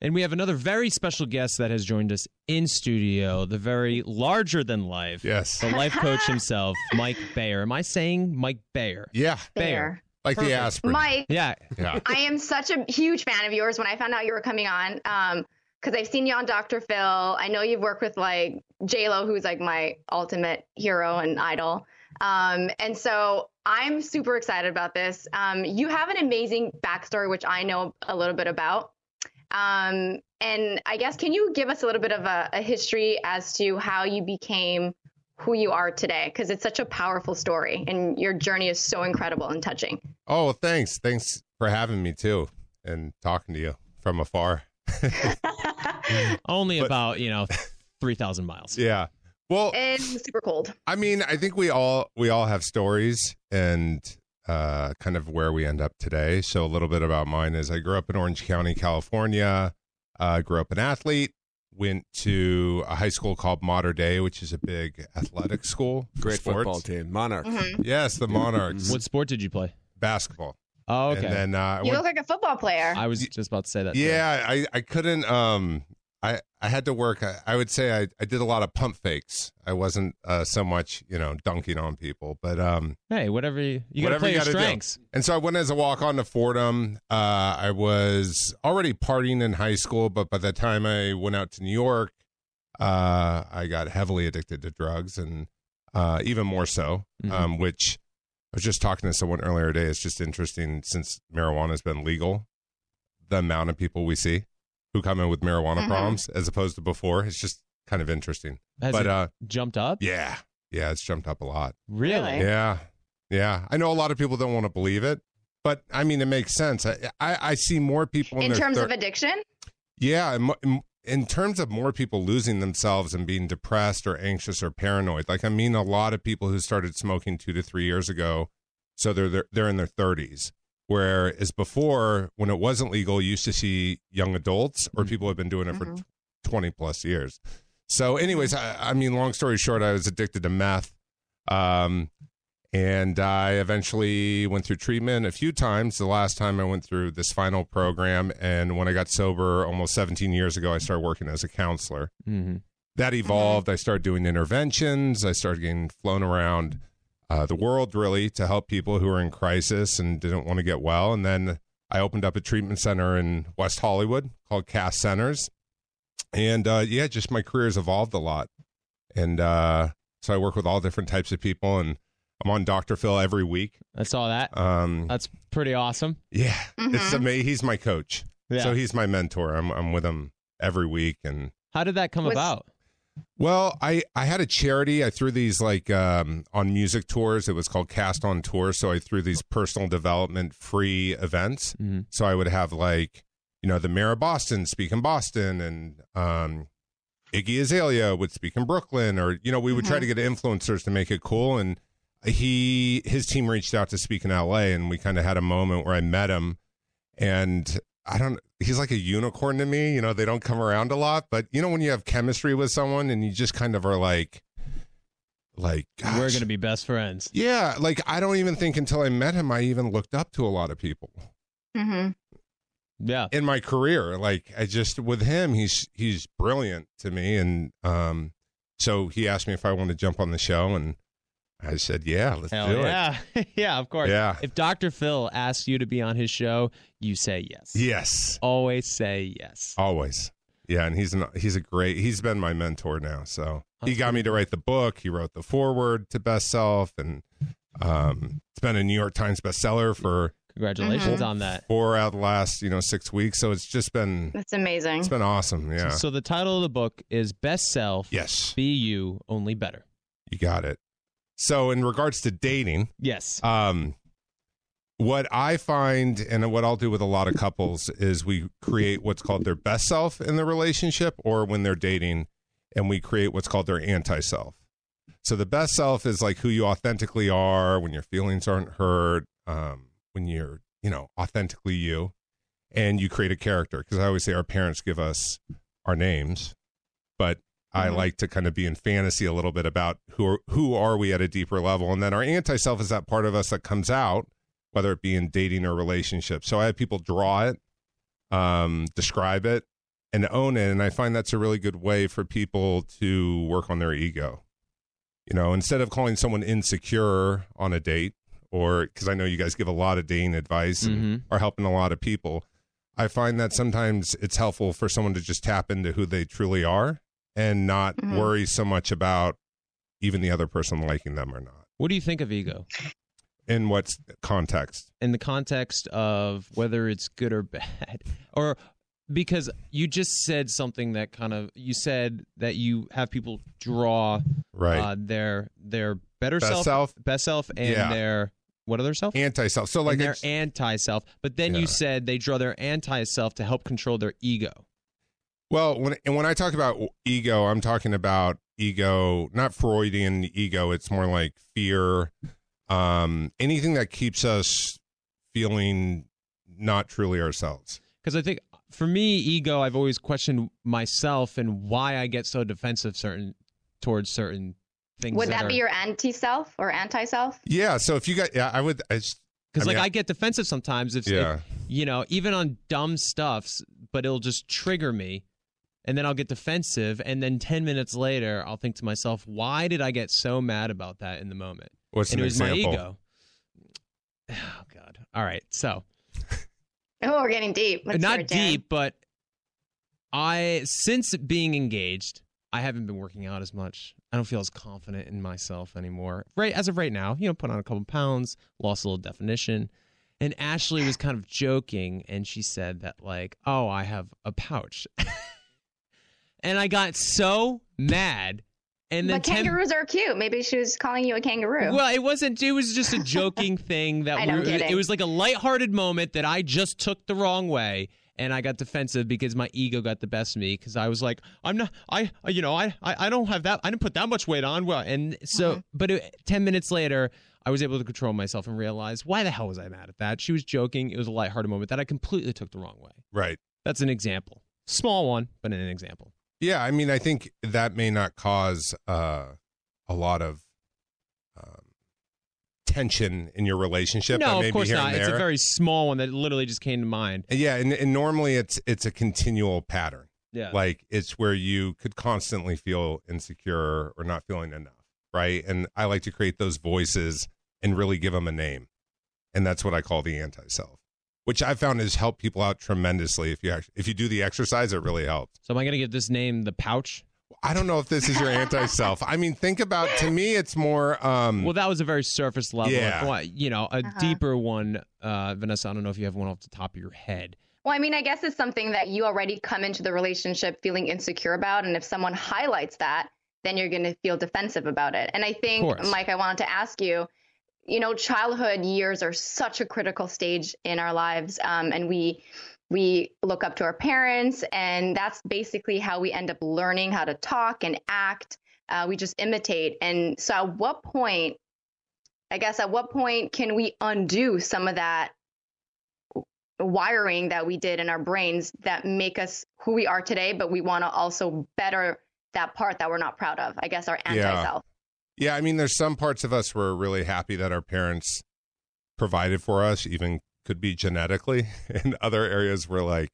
And we have another very special guest that has joined us in studio, the very larger than life. Yes. The life coach himself, Mike Bayer. Am I saying Mike Bayer? Yeah. Bayer. Like perfect. The aspirin. Mike. Yeah. Yeah. I am such a huge fan of yours when I found out you were coming on, because I've seen you on Dr. Phil. I know you've worked with like J-Lo, who's like my ultimate hero and idol. And so I'm super excited about this. You have an amazing backstory, which I know a little bit about. And I guess, can you give us a little bit of a history as to how you became who you are today? Because it's such a powerful story and your journey is so incredible and touching. Oh, thanks. Thanks for having me too. And talking to you from afar. Only about, 3,000 miles. Yeah. Well, it's super cold. I mean, I think we all have stories and kind of where we end up today. So a little bit about mine is I grew up in Orange County, California. Grew up an athlete, went to a high school called Mater Dei, which is a big athletic school. Great sports. Football team. Monarchs. Mm-hmm. Yes, the Monarchs. What sport did you play? Basketball. Oh, okay. And then, you look like a football player. I was just about to say that. Yeah, I couldn't. I had to work. I would say I did a lot of pump fakes. I wasn't so much, dunking on people. But hey, whatever you got to play your strengths. And so I went as a walk-on to Fordham. I was already partying in high school, but by the time I went out to New York, I got heavily addicted to drugs and even more so, mm-hmm. Which I was just talking to someone earlier today. It's just interesting since marijuana has been legal, the amount of people we see who come in with marijuana problems as opposed to before. It's just kind of interesting. Has it jumped up? Yeah. Yeah, it's jumped up a lot. Really? Yeah. Yeah. I know a lot of people don't want to believe it, but I mean, it makes sense. I see more people in terms of addiction. Yeah. In terms of more people losing themselves and being depressed or anxious or paranoid. Like, I mean, a lot of people who started smoking 2 to 3 years ago. So they're in their 30s. Whereas before, when it wasn't legal, you used to see young adults or people who have been doing it for 20 plus years. So anyways, I mean, long story short, I was addicted to meth. And I eventually went through treatment a few times. The last time I went through this final program. And when I got sober almost 17 years ago, I started working as a counselor. Mm-hmm. That evolved. I started doing interventions. I started getting flown around the world, really, to help people who were in crisis and didn't want to get well. And then I opened up a treatment center in West Hollywood called Cass Centers. And just my career has evolved a lot. And so I work with all different types of people, and I'm on Dr. Phil every week. I saw that. That's pretty awesome. Yeah. Mm-hmm. It's amazing. He's my coach. Yeah. So he's my mentor. I'm with him every week. And how did that come about? Well, I had a charity. I threw these on music tours. It was called Cast on Tour. So I threw these personal development free events. Mm-hmm. So I would have the mayor of Boston speak in Boston, and Iggy Azalea would speak in Brooklyn, or, we would try to get influencers to make it cool. And his team reached out to speak in LA, and we kind of had a moment where I met him, and he's like a unicorn to me. They don't come around a lot, but when you have chemistry with someone and you just kind of are like, gosh, we're going to be best friends. Yeah. Like, I don't even think until I met him, I even looked up to a lot of people. Mm-hmm. Yeah. In my career, with him, he's brilliant to me. And so he asked me if I want to jump on the show, and I said, yeah, let's do it. Yeah. Yeah, of course. Yeah. If Dr. Phil asks you to be on his show, you say yes. Yes. Always say yes. Always. Yeah, and he's been my mentor now. So he got me to write the book. He wrote the foreword to Best Self, and it's been a New York Times bestseller for Congratulations on that. 4 out of the last, 6 weeks. So it's just been... That's amazing. It's been awesome, yeah. So the title of the book is Best Self, yes. Be You, Only Better. You got it. So in regards to dating... Yes. What I find, and what I'll do with a lot of couples, is we create what's called their best self in the relationship or when they're dating, and we create what's called their anti-self. So the best self is who you authentically are, when your feelings aren't hurt, when you're, authentically you, and you create a character. Because I always say our parents give us our names, but I like to kind of be in fantasy a little bit about who are we at a deeper level. And then our anti-self is that part of us that comes out, whether it be in dating or relationships. So I have people draw it, describe it, and own it. And I find that's a really good way for people to work on their ego. Instead of calling someone insecure on a date, or because I know you guys give a lot of dating advice and are helping a lot of people, I find that sometimes it's helpful for someone to just tap into who they truly are and not worry so much about even the other person liking them or not. What do you think of ego? In what context? In the context of whether it's good or bad. Or because you just said something that you said that you have people draw their better self, best self, and their... What other self? Anti-self. So their anti-self. But then you said they draw their anti-self to help control their ego. Well, when I talk about ego, I'm talking about ego, not Freudian ego. It's more like fear, anything that keeps us feeling not truly ourselves. Because I think for me, ego, I've always questioned myself and why I get so defensive towards certain things. Would that be your anti-self or anti-self? Yeah. So if you got, yeah, I would. Because I get defensive sometimes. If even on dumb stuffs, but it'll just trigger me, and then I'll get defensive, and then 10 minutes later, I'll think to myself, "Why did I get so mad about that in the moment?" What's an example? My ego. Oh God! All right, so. Oh, we're getting deep. But since being engaged, I haven't been working out as much. I don't feel as confident in myself anymore. Right as of right now, put on a couple pounds, lost a little definition. And Ashley was kind of joking, and she said that, oh, I have a pouch. And I got so mad. And then but kangaroos are cute. Maybe she was calling you a kangaroo. Well, it wasn't. It was just a joking thing that it was like a lighthearted moment that I just took the wrong way. And I got defensive because my ego got the best of me because I was like, I don't have that. I didn't put that much weight on. Well, and so, but 10 minutes later, I was able to control myself and realize, why the hell was I mad at that? She was joking. It was a lighthearted moment that I completely took the wrong way. Right. That's an example. Small one, but an example. Yeah. I mean, I think that may not cause a lot of tension in your relationship. No, of course not. It's a very small one that literally just came to mind. Yeah, and normally it's a continual pattern. Yeah. Like, it's where you could constantly feel insecure or not feeling enough, right? And I like to create those voices and really give them a name. And that's what I call the anti-self, which I found has helped people out tremendously. If you do the exercise, it really helps. So am I going to give this name the pouch? I don't know if this is your anti-self. I mean, think about, to me, it's more... well, that was a very surface level. Yeah. You know, a deeper one. Vanessa, I don't know if you have one off the top of your head. Well, I mean, I guess it's something that you already come into the relationship feeling insecure about. And if someone highlights that, then you're going to feel defensive about it. And I think, Mike, I wanted to ask you, you know, childhood years are such a critical stage in our lives. And we look up to our parents, and that's basically how we end up learning how to talk and act. We just imitate. And so at what point can we undo some of that wiring that we did in our brains that make us who we are today, but we want to also better that part that we're not proud of, I guess, our anti-self. Yeah. I mean, there's some parts of us we're really happy that our parents provided for us, even could be genetically, and other areas we're like,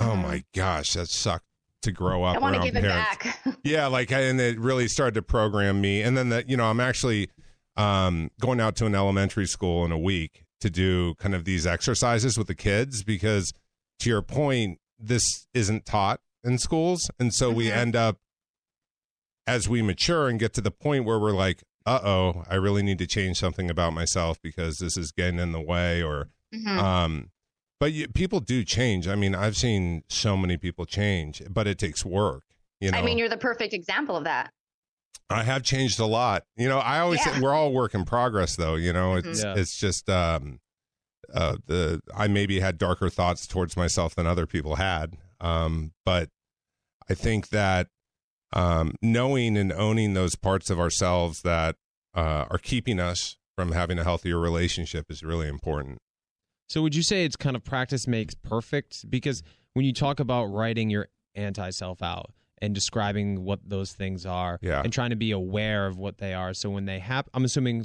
oh my gosh, that sucked to grow up around parents. I want to give it back. Yeah, like, and it really started to program me. And then I'm actually going out to an elementary school in a week to do kind of these exercises with the kids because, to your point, this isn't taught in schools. And so we end up, as we mature and get to the point where we're like, uh-oh, I really need to change something about myself because this is getting in the way, or... But people do change. I mean, I've seen so many people change, but it takes work. You know, I mean, you're the perfect example of that. I have changed a lot. You know, I always say we're all work in progress, though. You know, it's just I maybe had darker thoughts towards myself than other people had, but I think that knowing and owning those parts of ourselves that are keeping us from having a healthier relationship is really important. So would you say it's kind of practice makes perfect? Because when you talk about writing your anti-self out and describing what those things are and trying to be aware of what they are. So when they happen, I'm assuming,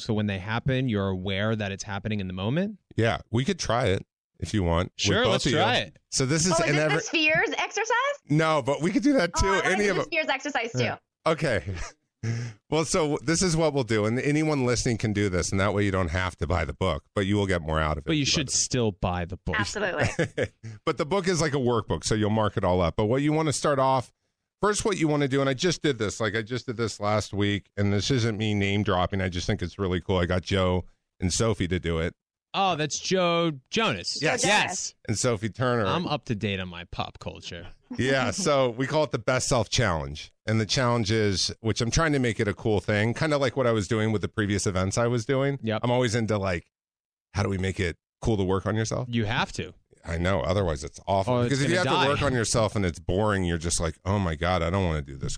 you're aware that it's happening in the moment? Yeah, we could try it if you want. Sure, let's try it. So this is... Oh, is this the spheres exercise? No, but we could do that too. I like the spheres exercise too. Yeah. Okay. Well, so this is what we'll do, and anyone listening can do this, and that way you don't have to buy the book, but you will get more out of it. But you should still buy the book. Absolutely. But the book is like a workbook, so you'll mark it all up. But what you want to start off, first what you want to do, and I just did this last week, and this isn't me name dropping. I just think it's really cool. I got Joe and Sophie to do it. Oh, that's Joe Jonas. Yes. And Sophie Turner. I'm up to date on my pop culture. Yeah, so we call it the Best Self Challenge. And the challenge is, which I'm trying to make it a cool thing, kind of like what I was doing with the previous events I was doing. Yep. I'm always into like, how do we make it cool to work on yourself? You have to. I know. Otherwise, it's awful. Because if you have to work on yourself and it's boring, you're just like, oh my God, I don't want to do this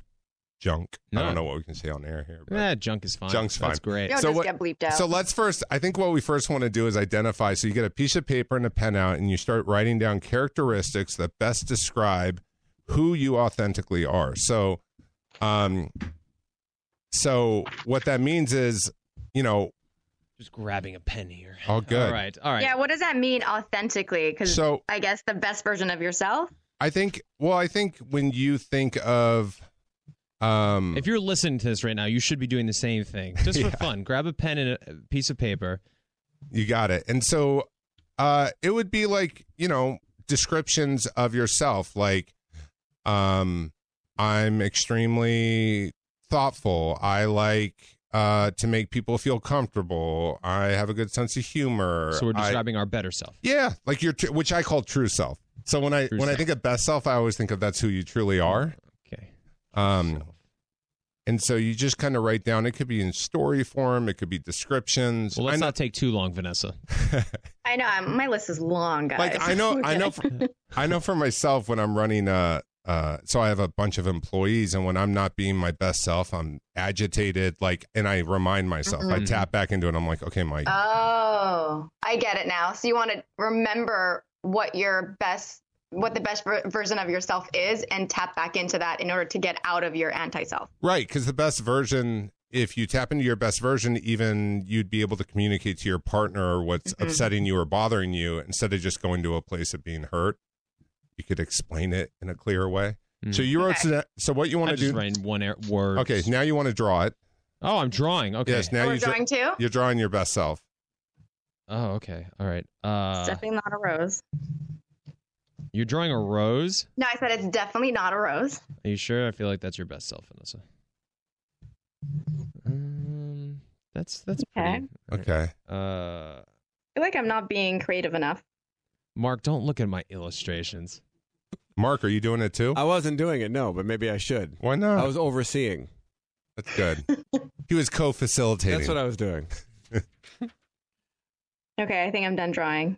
junk. No. I don't know what we can say on air here. Yeah, junk is fine. Junk's fine. That's great. You'll just get bleeped out. So let's first, I think what we first want to do is identify. So you get a piece of paper and a pen out and you start writing down characteristics that best describe who you authentically are. So, what that means is, you know, just grabbing a pen here. Oh, good. All right. Yeah. What does that mean authentically? Because I guess the best version of yourself. I think when you think of, if you're listening to this right now, you should be doing the same thing just for fun. Grab a pen and a piece of paper. You got it. And so it would be like, you know, descriptions of yourself, like I'm extremely thoughtful. I like to make people feel comfortable. I have a good sense of humor. So we're describing our better self. Yeah, like which I call true self. So when I think of best self, I always think of that's who you truly are. Okay. And so you just kind of write down. It could be in story form. It could be descriptions. Well, let's not take too long, Vanessa. I know my list is long, guys. Like I know for myself when I'm running. So I have a bunch of employees, and when I'm not being my best self, I'm agitated. And I remind myself. Mm-hmm. I tap back into it. I'm like, okay, Mike. Oh, I get it now. So you want to remember what the best version of yourself is and tap back into that in order to get out of your anti-self. Right. Because the best version, if you tap into your best version, even you'd be able to communicate to your partner what's upsetting you or bothering you instead of just going to a place of being hurt. You could explain it in a clearer way. Mm. So you wrote, so what you want to do. I just ran one word. Okay. Now you want to draw it. Oh, I'm drawing. Okay. Yes. Now you're drawing too? You're drawing your best self. Oh, okay. All right. Definitely not a rose. You're drawing a rose? No, I said it's definitely not a rose. Are you sure? I feel like that's your best self, Vanessa. That's okay. Pretty, okay. I feel like I'm not being creative enough. Mark, don't look at my illustrations. Mark, are you doing it too? I wasn't doing it, no, but maybe I should. Why not? I was overseeing. That's good. He was co-facilitating. That's what I was doing. Okay, I think I'm done drawing.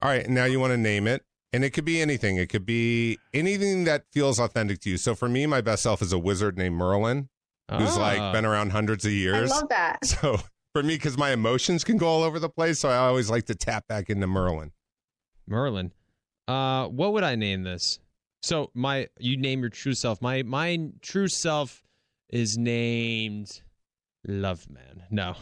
All right, now you want to name it. And it could be anything. It could be anything that feels authentic to you. So for me, my best self is a wizard named Merlin, who's been around hundreds of years. I love that. So for me, because my emotions can go all over the place, so I always like to tap back into Merlin. Merlin. What would I name this? So you name your true self. My true self is named Love Man. No.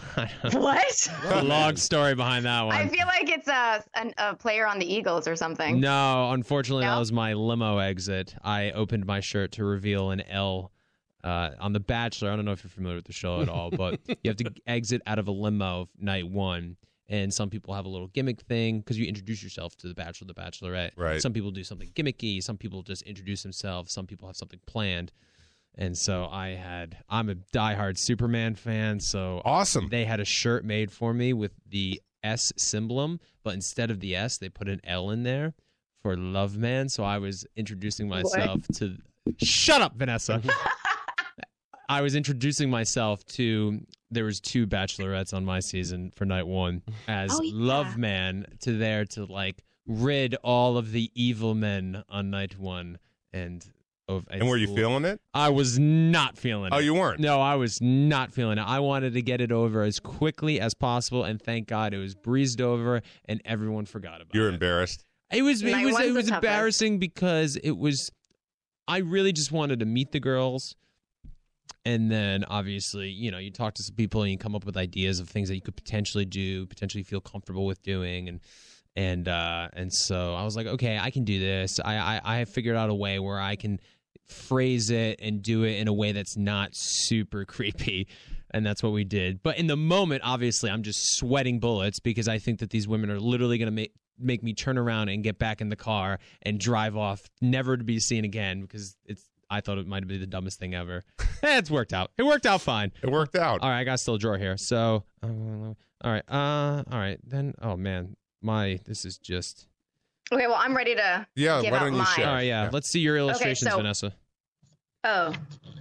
What? A long story behind that one. I feel like it's a player on the Eagles or something. No, unfortunately, that was my limo exit. I opened my shirt to reveal an L on The Bachelor. I don't know if you're familiar with the show at all, but you have to exit out of a limo night one. And some people have a little gimmick thing because you introduce yourself to The Bachelor, The Bachelorette. Right. Some people do something gimmicky. Some people just introduce themselves. Some people have something planned. And so I'm a diehard Superman fan. So awesome! They had a shirt made for me with the S symbol, but instead of the S, they put an L in there for Love Man. So I was introducing myself to. Shut up, Vanessa. I was introducing myself to. There was two bachelorettes on my season for night one as Love Man to rid all of the evil men on night one and. And were you feeling it? I was not feeling it. Oh, you weren't? No, I was not feeling it. I wanted to get it over as quickly as possible, and thank God it was breezed over, and everyone forgot about it. You're embarrassed? It was embarrassing because I really just wanted to meet the girls, and then obviously, you talk to some people and you come up with ideas of things that you could potentially do, potentially feel comfortable with doing, and so I was like, okay, I can do this. I figured out a way where I can phrase it and do it in a way that's not super creepy, and that's what we did. But in the moment, obviously, I'm just sweating bullets because I think that these women are literally going to make me turn around and get back in the car and drive off, never to be seen again, because I thought it might have been the dumbest thing ever. It's worked out. It worked out fine. It worked out. All right, I got still a drawer here. So, all right. Then, oh, man, this is just... Okay, well, I'm ready to give out mine. Share? All right, yeah. Let's see your illustrations, Vanessa. Oh,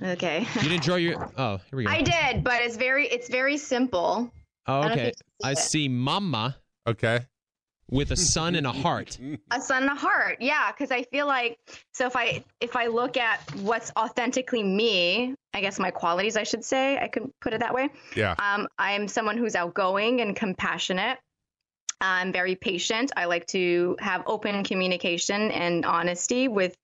okay. You didn't draw your... Oh, here we go. I did, but it's very simple. Oh, okay. I see mama. Okay. With a sun and a heart. A sun and a heart, yeah, because I feel like... So if I look at what's authentically me, I guess my qualities, I should say, I could put it that way. Yeah. I'm someone who's outgoing and compassionate. I'm very patient. I like to have open communication and honesty with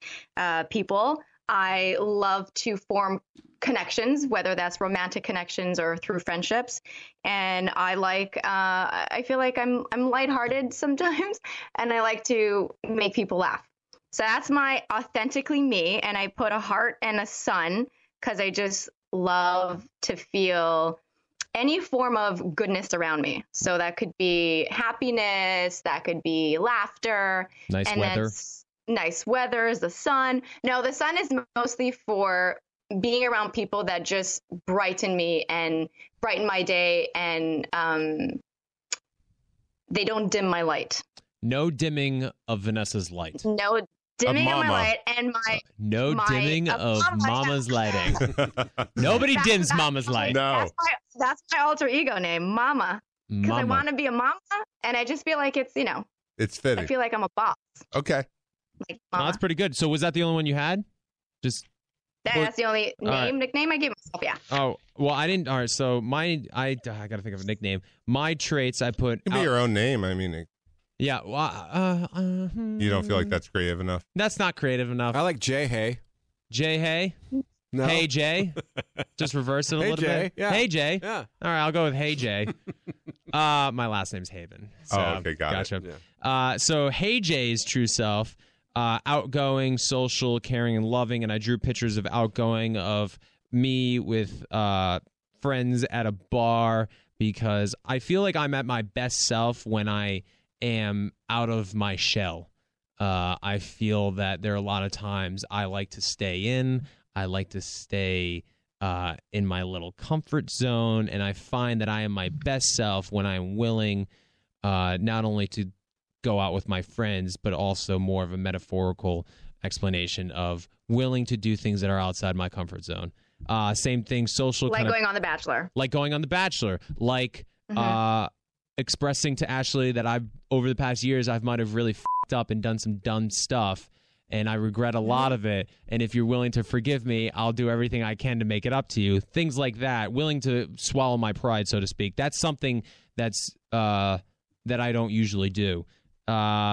people. I love to form connections, whether that's romantic connections or through friendships. And I like, I feel like I'm lighthearted sometimes, and I like to make people laugh. So that's my authentically me. And I put a heart and a sun because I just love to feel any form of goodness around me. So that could be happiness, that could be laughter. Nice weather. Nice weather is the sun. No, the sun is mostly for being around people that just brighten me and brighten my day, and they don't dim my light. No dimming of Vanessa's light. No Dimming of my light and my... No dimming of mama's lighting. Nobody dims mama's light. No. That's my alter ego name, Mama. Because I want to be a mama, and I just feel like it's, you know... It's fitting. I feel like I'm a boss. Okay. Like, oh, that's pretty good. So was that the only one you had? Just... That's the only nickname I gave myself, yeah. Oh, well, I didn't... All right, so my... I got to think of a nickname. My traits, I put... It can be your own name, I mean... Yeah. Well, you don't feel like that's creative enough? That's not creative enough. I like Jay Hay. Jay Hay? No. Hey, Jay? Just reverse it a little bit. Yeah. Hey, Jay. Yeah. All right, I'll go with Hey, Jay. My last name's Haven. So, oh, okay, gotcha. Yeah. So Hey, Jay's true self... outgoing, social, caring, and loving, and I drew pictures of outgoing of me with friends at a bar because I feel like I'm at my best self when I am out of my shell. I feel that there are a lot of times I like to stay in. I like to stay in my little comfort zone, and I find that I am my best self when I'm willing not only to go out with my friends, but also more of a metaphorical explanation of willing to do things that are outside my comfort zone. Same thing, social. Like going on The Bachelor. Like going on The Bachelor. Like expressing to Ashley that I've, over the past years, I might have really f***ed up and done some dumb stuff, and I regret a lot of it, and if you're willing to forgive me, I'll do everything I can to make it up to you. Things like that. Willing to swallow my pride, so to speak. That's something that's that I don't usually do.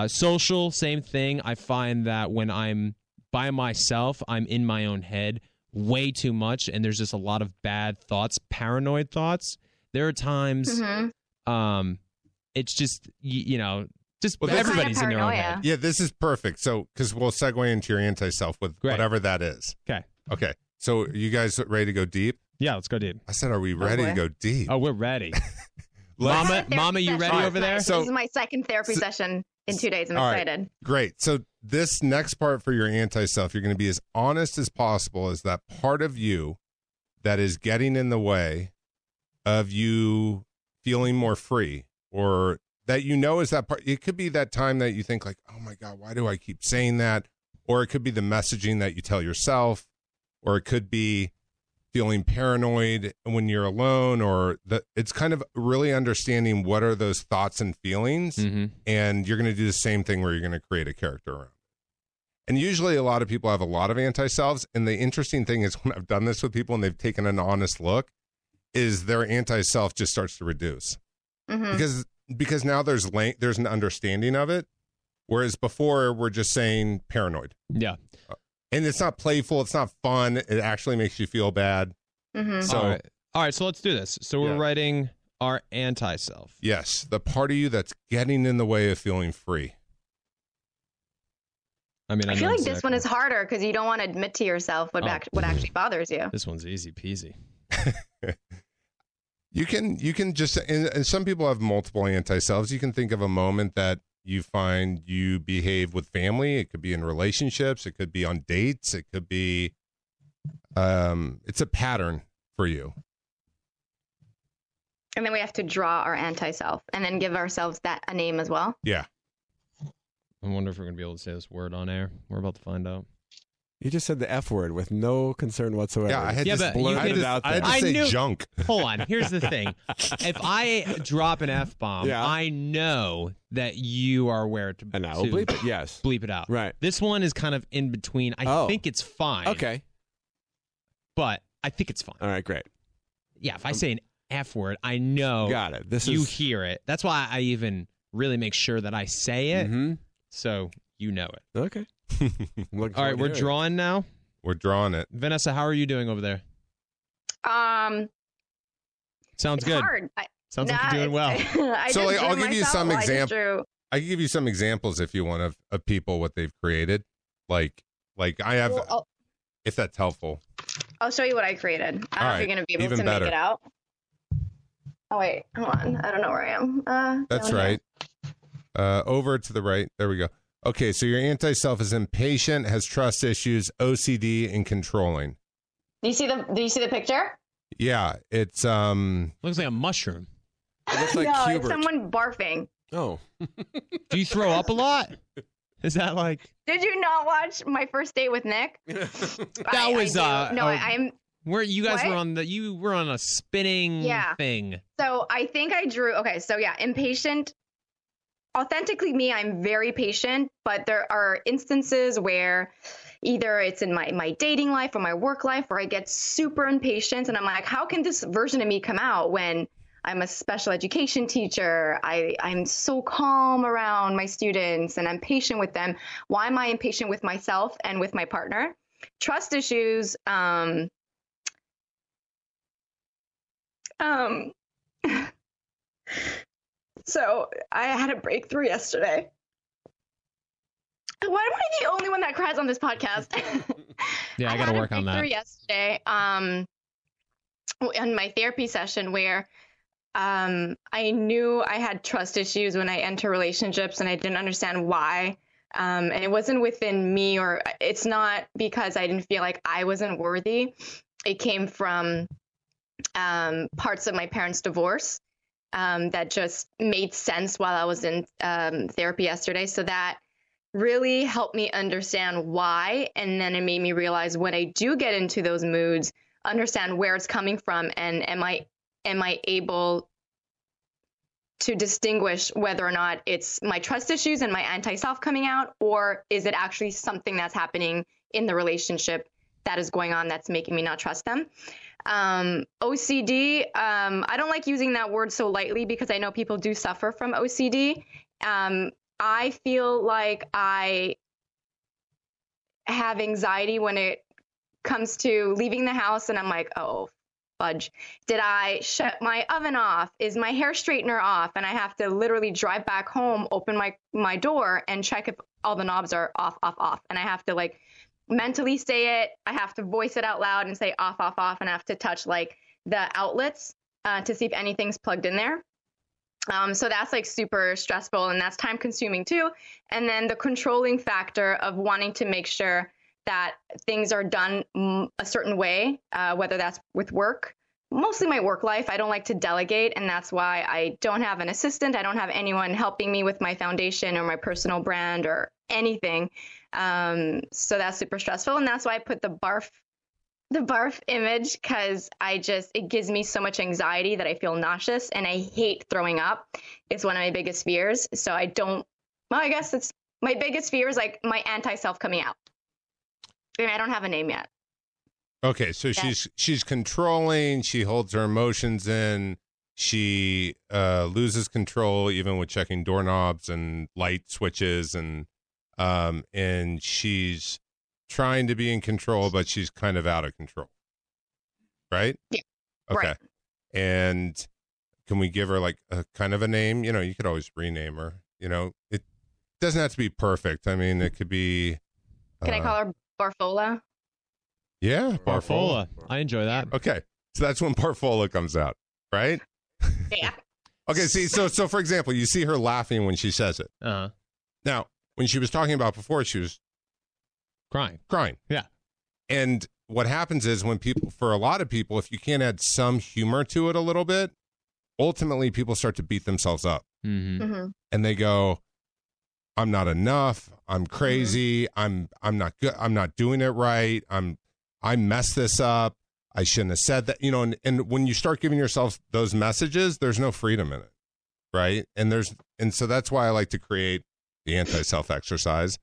Social, same thing. I find that when I'm by myself, I'm in my own head way too much, and there's just a lot of bad thoughts, paranoid thoughts. There are times it's just, well, everybody's kind of in their own head. Yeah, this is perfect. So, because we'll segue into your anti-self with whatever that is. Okay. So, you guys ready to go deep? Yeah, let's go deep. I said, are we ready to go deep? Oh, we're ready. Mama, you ready over there? So, this is my second therapy session in 2 days. I'm excited. Right, great. So this next part for your anti-self, you're going to be as honest as possible as that part of you that is getting in the way of you feeling more free, or that is that part. It could be that time that you think like, oh my God, why do I keep saying that? Or it could be the messaging that you tell yourself, or it could be feeling paranoid when you're alone, or it's kind of really understanding what are those thoughts and feelings. And you're going to do the same thing where you're going to create a character around. And usually a lot of people have a lot of anti-selves. And the interesting thing is when I've done this with people and they've taken an honest look is their anti-self just starts to reduce because now there's an understanding of it. Whereas before we're just saying paranoid. Yeah. And it's not playful. It's not fun. It actually makes you feel bad. So, All right. So let's do this. So we're writing our anti-self. Yes. The part of you that's getting in the way of feeling free. I mean, I feel like this one is harder because you don't want to admit to yourself what actually bothers you. This one's easy peasy. You can just, and some people have multiple anti-selves. You can think of a moment that you find you behave with family. It could be in relationships. It could be on dates. It could be, it's a pattern for you. And then we have to draw our anti-self and then give ourselves a name as well. Yeah. I wonder if we're going to be able to say this word on air. We're about to find out. You just said the F word with no concern whatsoever. Yeah, I had just blurted it out there. I had to say junk. Hold on. Here's the thing. If I drop an F-bomb, I know that you are aware to bleep it. And I will bleep it, yes. Bleep it out. Right. This one is kind of in between. I think it's fine. Okay. But I think it's fine. All right, great. Yeah, if I say an F word, I know you hear it. That's why I even really make sure that I say it. So you know it. Okay. All right, we're drawing now. We're drawing it. Vanessa, how are you doing over there? Sounds good. Hard. Like you're doing well. I'll give you some examples. I can give you some examples if you want of people what they've created. Like I have, if that's helpful. I'll show you what I created. I don't know if you're going to be able to make it out. Oh wait, hold on. I don't know where I am. That's right. Over to the right. There we go. Okay, so your anti-self is impatient, has trust issues, OCD, and controlling. Do you see the picture? Yeah, it's looks like a mushroom. It looks like Hubert. It's someone barfing. Oh. Do you throw up a lot? Is that like... Did you not watch My First Date with Nick? You guys were on a spinning thing. So I think I drew... Okay, so yeah, impatient. Authentically me, I'm very patient, but there are instances where either it's in my dating life or my work life where I get super impatient and I'm like, how can this version of me come out when I'm a special education teacher? I'm so calm around my students and I'm patient with them. Why am I impatient with myself and with my partner? Trust issues. So I had a breakthrough yesterday. Why am I the only one that cries on this podcast? Yeah, I got to work on that. I had a breakthrough yesterday in my therapy session where I knew I had trust issues when I enter relationships and I didn't understand why. And it wasn't within me, or it's not because I didn't feel like I wasn't worthy. It came from parts of my parents' divorce. That just made sense while I was in therapy yesterday. So that really helped me understand why. And then it made me realize when I do get into those moods, understand where it's coming from. And am I able to distinguish whether or not it's my trust issues and my anti-self coming out, or is it actually something that's happening in the relationship that is going on that's making me not trust them? OCD, I don't like using that word so lightly because I know people do suffer from OCD. I feel like I have anxiety when it comes to leaving the house and I'm like, oh, fudge. Did I shut my oven off? Is my hair straightener off? And I have to literally drive back home, open my door and check if all the knobs are off. And I have to like mentally say it. I have to voice it out loud and say off. And I have to touch like the outlets to see if anything's plugged in there. So that's like super stressful and that's time consuming too. And then the controlling factor of wanting to make sure that things are done a certain way, whether that's with work, mostly my work life. I don't like to delegate. And that's why I don't have an assistant. I don't have anyone helping me with my foundation or my personal brand or anything. So that's super stressful. And that's why I put the barf image, because it gives me so much anxiety that I feel nauseous and I hate throwing up. It's one of my biggest fears. So I guess it's my biggest fear is like my anti-self coming out. I mean, I don't have a name yet. Okay. So she's controlling, she holds her emotions in, she loses control even with checking doorknobs and light switches and she's trying to be in control, but she's kind of out of control. Right? Yeah. Okay. Right. And can we give her like a kind of a name? You know, you could always rename her, you know, it doesn't have to be perfect. I mean, it could be. Can I call her Barfola? Yeah. Barfola. I enjoy that. Okay. So that's when Barfola comes out, right? Yeah. Okay. See, so for example, you see her laughing when she says it. Uh-huh. Now, when she was talking about before, she was crying. Yeah. And what happens is when people, for a lot of people, if you can't add some humor to it a little bit, ultimately people start to beat themselves up. Mm-hmm. Mm-hmm. And they go, I'm not enough. I'm crazy. Mm-hmm. I'm not good. I'm not doing it right. I messed this up. I shouldn't have said that, you know, and when you start giving yourself those messages, there's no freedom in it. Right. And so that's why I like to create the anti-self exercise,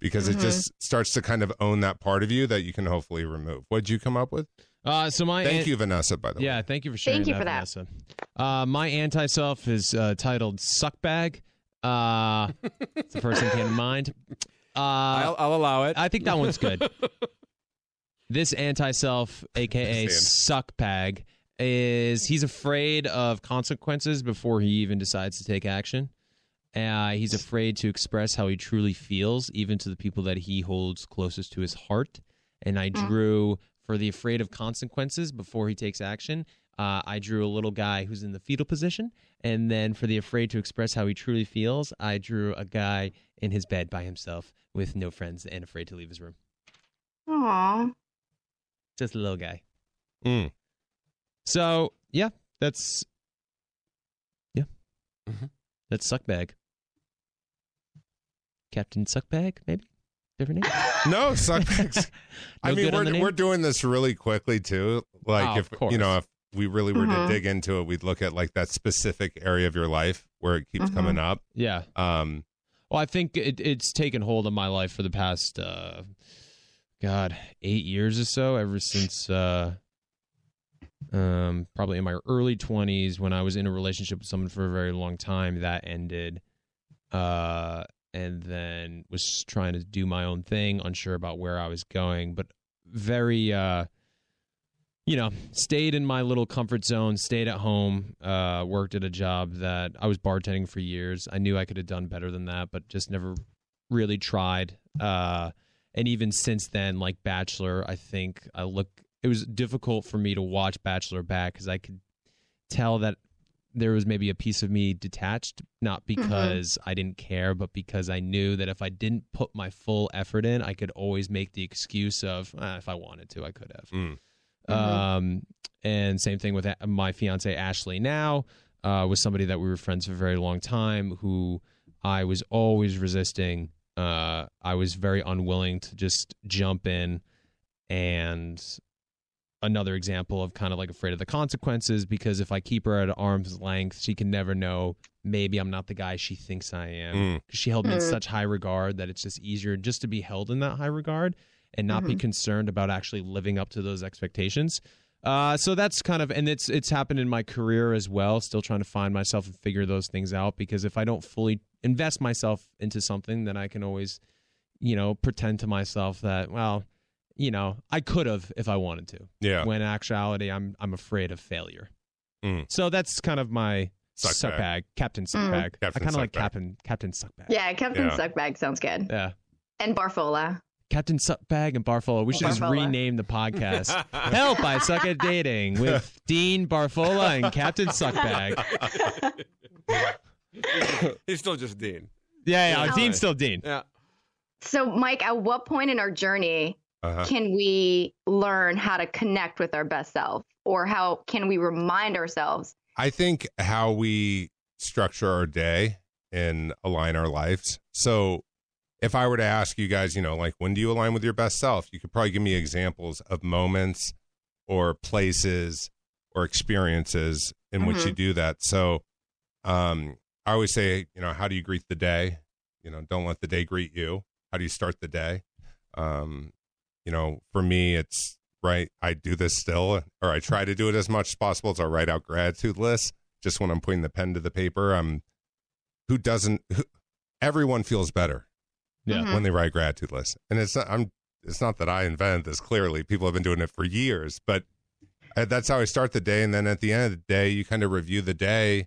because mm-hmm. it just starts to kind of own that part of you that you can hopefully remove. What'd you come up with? Thank you, Vanessa, by the way. Yeah, thank you for sharing. Thank you for that, Vanessa. My anti-self is titled Suckbag. It's the first thing that came to mind. I'll allow it. I think that one's good. This anti-self, a.k.a. Suckbag, he's afraid of consequences before he even decides to take action. He's afraid to express how he truly feels, even to the people that he holds closest to his heart. And I drew, for the afraid of consequences before he takes action, I drew a little guy who's in the fetal position. And then for the afraid to express how he truly feels, I drew a guy in his bed by himself with no friends and afraid to leave his room. Aww. Just a little guy. Mm. So, yeah, that's... Yeah. Mm-hmm. That's Suckbag. Captain Suckbag, maybe? Different name? No, Suckbags. No, I mean, we're doing this really quickly, too. Like, oh, if we really were to dig into it, we'd look at, like, that specific area of your life where it keeps coming up. Yeah. Well, I think it's taken hold of my life for the past, 8 years or so, ever since... probably in my early 20s when I was in a relationship with someone for a very long time that ended, and then was trying to do my own thing, unsure about where I was going, but very, stayed in my little comfort zone, stayed at home, worked at a job that I was bartending for years. I knew I could have done better than that, but just never really tried. And even since then, like Bachelor, I think it was difficult for me to watch Bachelor back because I could tell that there was maybe a piece of me detached, not because I didn't care, but because I knew that if I didn't put my full effort in, I could always make the excuse of, if I wanted to, I could have. And same thing with my fiance, Ashley, now, was somebody that we were friends for a very long time who I was always resisting. I was very unwilling to just jump in and... Another example of kind of like afraid of the consequences, because if I keep her at arm's length, she can never know. Maybe I'm not the guy she thinks I am. She held me in such high regard that it's just easier just to be held in that high regard and not be concerned about actually living up to those expectations. So that's kind of, and it's happened in my career as well, still trying to find myself and figure those things out, because if I don't fully invest myself into something, then I can always, pretend to myself that, well, I could have if I wanted to. Yeah. When in actuality, I'm afraid of failure. So that's kind of my suckbag, Captain Suckbag. I kind of like Captain Suckbag. Yeah, Captain Suckbag sounds good. Yeah. And Barfola. Captain Suckbag and Barfola. We should just rename the podcast. Help, I Suck at Dating with Dean Barfola and Captain Suckbag. He's still just Dean. Yeah. Dean's still Dean. Yeah. So, Mike, at what point in our journey... can we learn how to connect with our best self, or how can we remind ourselves? I think how we structure our day and align our lives. So if I were to ask you guys, like, when do you align with your best self? You could probably give me examples of moments or places or experiences in which you do that. So I always say, how do you greet the day? Don't let the day greet you. How do you start the day? For me, it's right. I do this still, or I try to do it as much as possible. So I write out gratitude lists just when I'm putting the pen to the paper. Everyone feels better when they write gratitude lists. And it's not that I invented this. Clearly, people have been doing it for years, but that's how I start the day. And then at the end of the day, you kind of review the day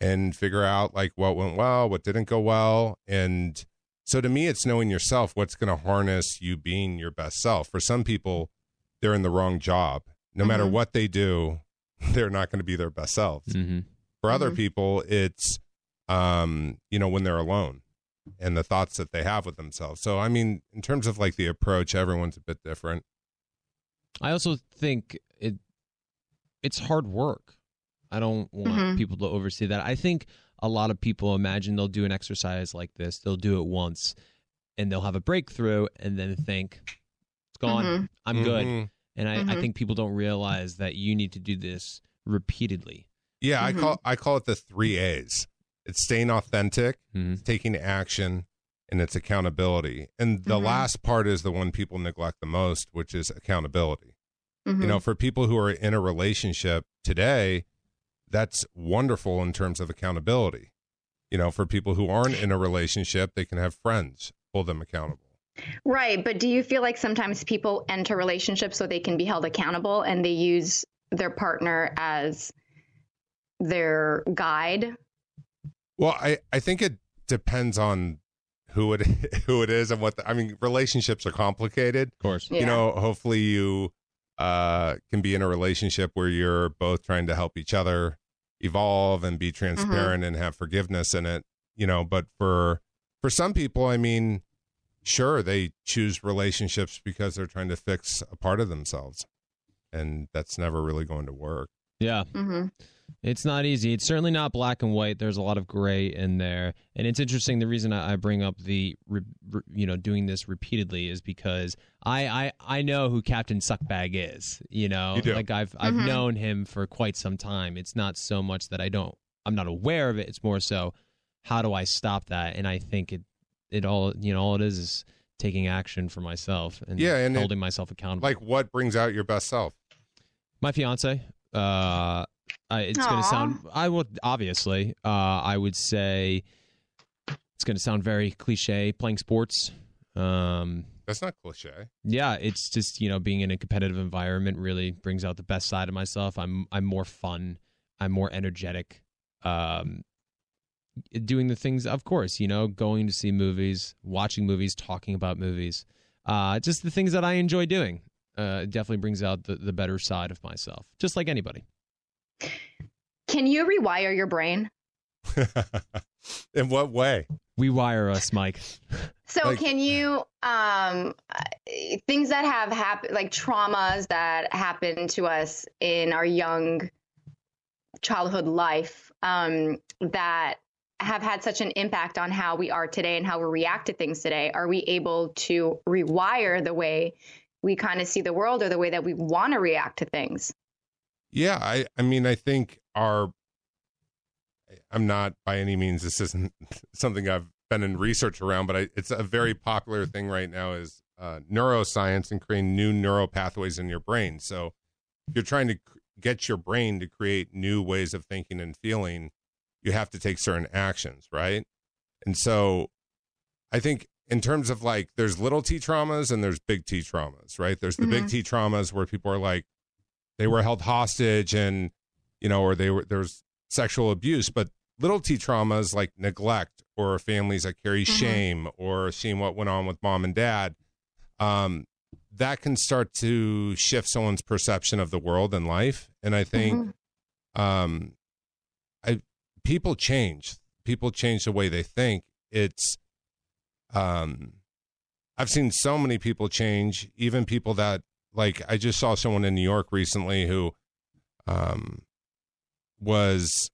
and figure out like what went well, what didn't go well. And so to me, it's knowing yourself, what's going to harness you being your best self. For some people, they're in the wrong job. No matter what they do, they're not going to be their best selves. For other people, it's, when they're alone and the thoughts that they have with themselves. So, I mean, in terms of like the approach, everyone's a bit different. I also think it's hard work. I don't want people to oversee that. I think... A lot of people imagine they'll do an exercise like this. They'll do it once and they'll have a breakthrough and then think, it's gone. I'm good. And I think people don't realize that you need to do this repeatedly. Yeah, I call it the 3 A's. It's staying authentic, it's taking action, and it's accountability. And the last part is the one people neglect the most, which is accountability. For people who are in a relationship today, that's wonderful in terms of accountability. For people who aren't in a relationship, they can have friends hold them accountable. Right. But do you feel like sometimes people enter relationships so they can be held accountable and they use their partner as their guide? Well, I think it depends on who it is and relationships are complicated. Of course. Yeah. Hopefully you can be in a relationship where you're both trying to help each other evolve and be transparent and have forgiveness in it, but for some people, sure, they choose relationships because they're trying to fix a part of themselves, and that's never really going to work. Yeah. Mm-hmm. It's not easy. It's certainly not black and white. There's a lot of gray in there. And it's interesting. The reason I bring up the, doing this repeatedly is because I know who Captain Suckbag is, you know, like I've known him for quite some time. It's not so much that I'm not aware of it. It's more so, how do I stop that? And I think it all it is taking action for myself and holding myself accountable. Like, what brings out your best self? My fiance, it's going to sound, I would say it's going to sound very cliche, playing sports. That's not cliche. Yeah. It's just, being in a competitive environment really brings out the best side of myself. I'm more fun. I'm more energetic. Doing the things, of course, going to see movies, watching movies, talking about movies, just the things that I enjoy doing. It definitely brings out the better side of myself, just like anybody. Can you rewire your brain? In what way? Rewire us, Mike. So can you, things that have happened, like traumas that happen to us in our young childhood life, that have had such an impact on how we are today and how we react to things today, are we able to rewire the way we kind of see the world or the way that we want to react to things? Yeah, I mean, I think I'm not by any means, this isn't something I've been in research around, but it's a very popular thing right now is neuroscience and creating new neural pathways in your brain. So if you're trying to get your brain to create new ways of thinking and feeling, you have to take certain actions, right? And so I think in terms of like, there's little T traumas and there's big T traumas, right? There's the big T traumas where people are like, they were held hostage and, or there's sexual abuse, but little T traumas like neglect or families that carry shame or seeing what went on with mom and dad, that can start to shift someone's perception of the world and life. And I think, people change the way they think. It's, I've seen so many people change, even people that, like, I just saw someone in New York recently who was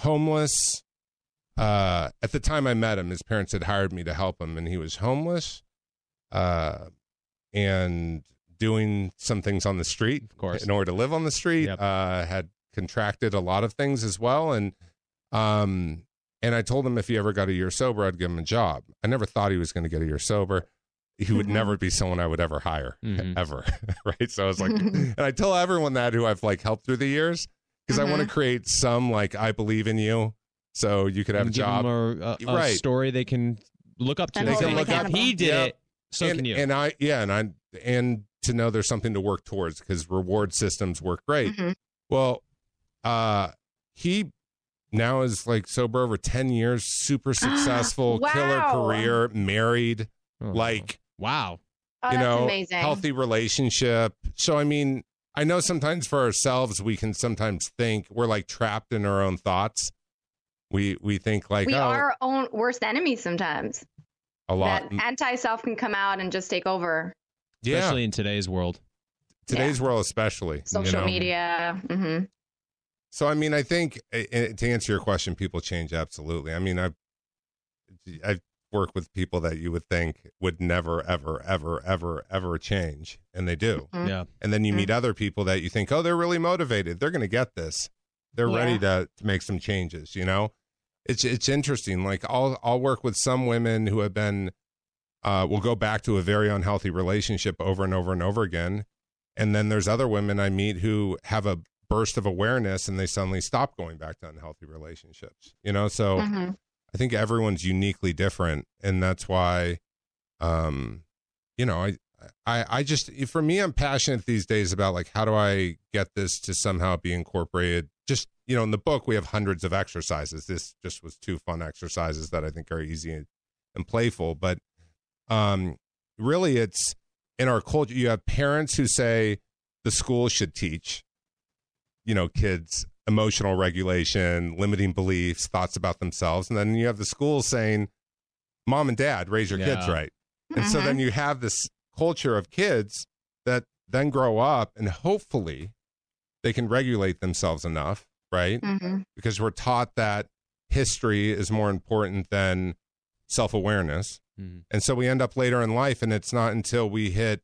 homeless. At the time I met him, his parents had hired me to help him, and he was homeless and doing some things on the street, of course, in order to live on the street, had contracted a lot of things as well. And I told him if he ever got a year sober, I'd give him a job. I never thought he was going to get a year sober. He would never be someone I would ever hire, ever, right? So I was like, and I tell everyone that who I've like helped through the years, because I want to create some like, I believe in you, so you could have a job. A story they can look up to. And they can look up. He did it, so can you. And to know there's something to work towards, because reward systems work great. Well, he now is like sober over 10 years, super successful, killer career, married, amazing. Healthy relationship. So, I mean, I know sometimes for ourselves, we can sometimes think we're like trapped in our own thoughts. We think like we are our own worst enemies sometimes. A lot. That anti-self can come out and just take over. Yeah. Especially in today's world. World, especially. Social media. So, I mean, I think to answer your question, people change. Absolutely. I mean, I work with people that you would think would never, ever, ever, ever, ever change. And they do. Yeah. And then you meet other people that you think, oh, they're really motivated. They're going to get this. They're ready to make some changes. It's interesting. Like I'll work with some women who have been, will go back to a very unhealthy relationship over and over and over again. And then there's other women I meet who have a burst of awareness and they suddenly stop going back to unhealthy relationships, so I think everyone's uniquely different. And that's why, I just, for me, I'm passionate these days about like, how do I get this to somehow be incorporated? Just, in the book, we have hundreds of exercises. This just was 2 fun exercises that I think are easy and playful, but, really it's in our culture. You have parents who say the school should teach, kids emotional regulation, limiting beliefs, thoughts about themselves. And then you have the school saying, mom and dad, raise your kids right. And so then you have this culture of kids that then grow up and hopefully they can regulate themselves enough, right? Mm-hmm. Because we're taught that history is more important than self-awareness. Mm-hmm. And so we end up later in life, and it's not until we hit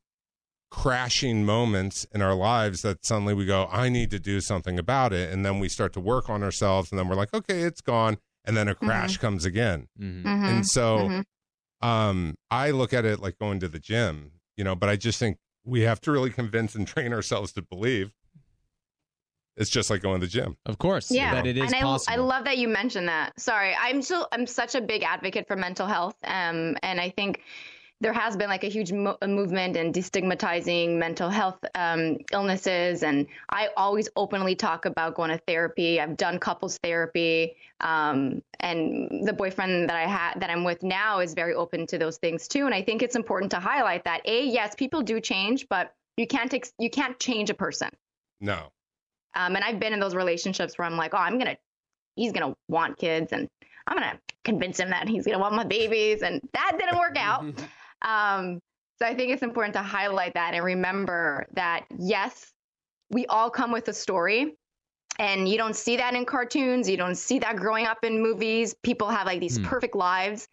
crashing moments in our lives that suddenly we go, I need to do something about it. And then we start to work on ourselves, and then we're like, okay, it's gone. And then a crash mm-hmm. comes again. Mm-hmm. Mm-hmm. And so I look at it like going to the gym, you know, but I just think we have to really convince and train ourselves to believe it's just like going to the gym. Of course. Yeah. That it is possible. I love that you mentioned that. Sorry. I'm such a big advocate for mental health. And I think there has been like a huge movement in destigmatizing mental health illnesses. And I always openly talk about going to therapy. I've done couples therapy. And the boyfriend that I had, that I'm with now, is very open to those things too. And I think it's important to highlight that, A, yes, people do change, but you can't change a person. No. And I've been in those relationships where I'm like, oh, he's going to want kids, and I'm going to convince him that he's going to want my babies. And that didn't work out. So I think it's important to highlight that and remember that, yes, we all come with a story, and you don't see that in cartoons. You don't see that growing up in movies. People have like these perfect lives,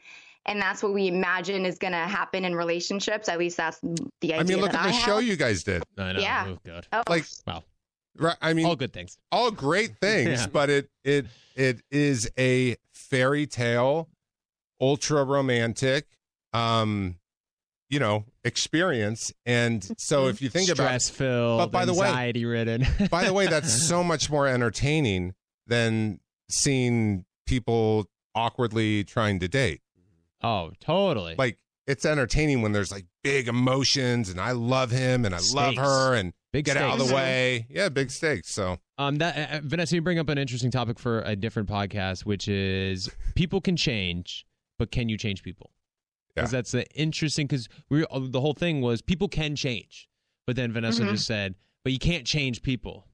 and that's what we imagine is going to happen in relationships. At least that's the idea. I mean, look at the show you guys did. I know. Yeah. Oh, God. Oh. Like, wow. Right. I mean, all good things, all great things, yeah. But it is a fairy tale, ultra romantic, experience. And so if you think about it, stress-filled, anxiety ridden. By the way, that's so much more entertaining than seeing people awkwardly trying to date. Oh, totally. Like, it's entertaining when there's like big emotions, and I love him and I love her, and big get stakes. Out of the way. Yeah, big stakes. So Vanessa, you bring up an interesting topic for a different podcast, which is people can change, but can you change people? Because that's interesting, because the whole thing was people can change. But then Vanessa just said, but you can't change people.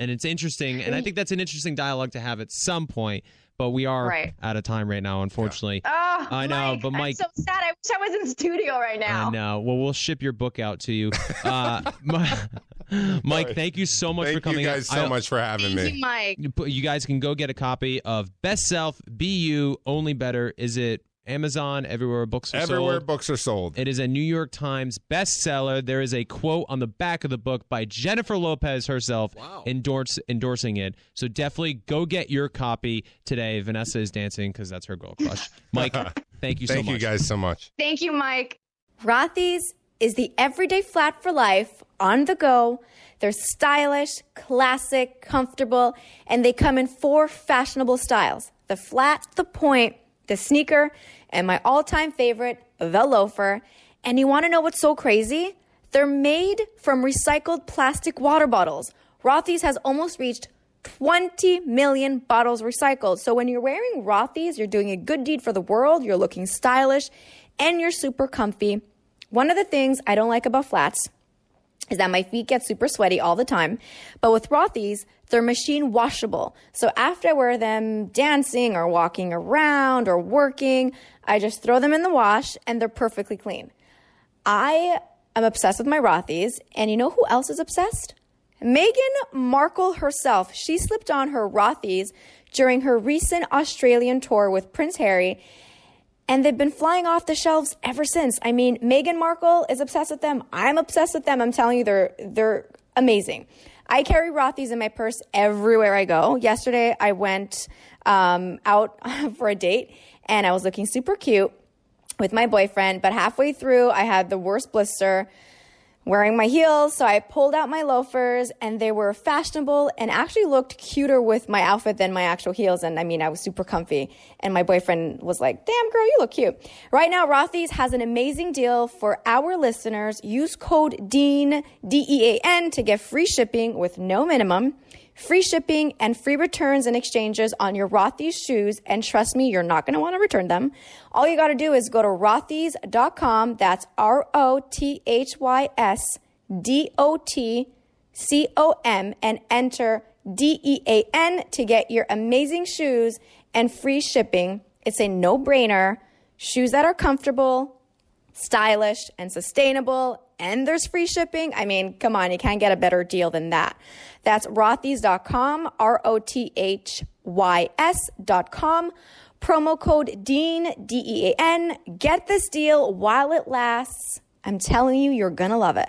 And it's interesting. And I think that's an interesting dialogue to have at some point. But we are out of time right now, unfortunately. Yeah. Oh, I know, Mike, but Mike, I'm so sad. I wish I was in studio right now. I know. Well, we'll ship your book out to you. Mike, thank you so much for coming. Thank you guys so much for having me. Thank you, Mike. You guys can go get a copy of Best Self, Be You, Only Better. Is it Amazon, everywhere books are sold? Everywhere books are sold. It is a New York Times bestseller. There is a quote on the back of the book by Jennifer Lopez herself endorsing it. So definitely go get your copy today. Vanessa is dancing because that's her gold crush. Mike, thank you so much. Thank you guys so much. Thank you, Mike. Rothy's is the everyday flat for life on the go. They're stylish, classic, comfortable, and they come in 4 fashionable styles. The flat, the point, the sneaker, and my all-time favorite, the loafer. And you want to know what's so crazy? They're made from recycled plastic water bottles. Rothy's has almost reached 20 million bottles recycled. So when you're wearing Rothy's, you're doing a good deed for the world, you're looking stylish, and you're super comfy. One of the things I don't like about flats is that my feet get super sweaty all the time. But with Rothy's, they're machine washable. So after I wear them dancing or walking around or working, I just throw them in the wash and they're perfectly clean. I am obsessed with my Rothy's. And you know who else is obsessed? Meghan Markle herself. She slipped on her Rothy's during her recent Australian tour with Prince Harry, and they've been flying off the shelves ever since. I mean, Meghan Markle is obsessed with them. I'm obsessed with them. I'm telling you, they're amazing. I carry Rothy's in my purse everywhere I go. Yesterday, I went out for a date, and I was looking super cute with my boyfriend. But halfway through, I had the worst blister wearing my heels. So I pulled out my loafers, and they were fashionable and actually looked cuter with my outfit than my actual heels. And I mean, I was super comfy. And my boyfriend was like, damn, girl, you look cute. Right now, Rothy's has an amazing deal for our listeners. Use code DEAN, D-E-A-N, to get free shipping with no minimum, free shipping, and free returns and exchanges on your Rothy's shoes. And trust me, you're not going to want to return them. All you got to do is go to Rothys.com. That's ROTHYSDOTCOM and enter DEAN to get your amazing shoes and free shipping. It's a no-brainer. Shoes that are comfortable, stylish, and sustainable, and there's free shipping. I mean, come on, you can't get a better deal than that. That's rothys.com, rothys.com. Promo code DEAN, D-E-A-N. Get this deal while it lasts. I'm telling you, you're going to love it.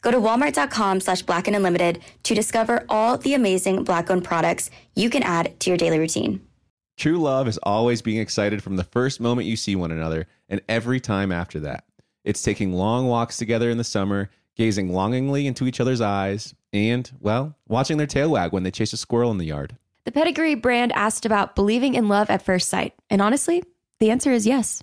Go to walmart.com/blackandunlimited to discover all the amazing Black-owned products you can add to your daily routine. True love is always being excited from the first moment you see one another and every time after that. It's taking long walks together in the summer, gazing longingly into each other's eyes, and, well, watching their tail wag when they chase a squirrel in the yard. The Pedigree brand asked about believing in love at first sight. And honestly, the answer is yes.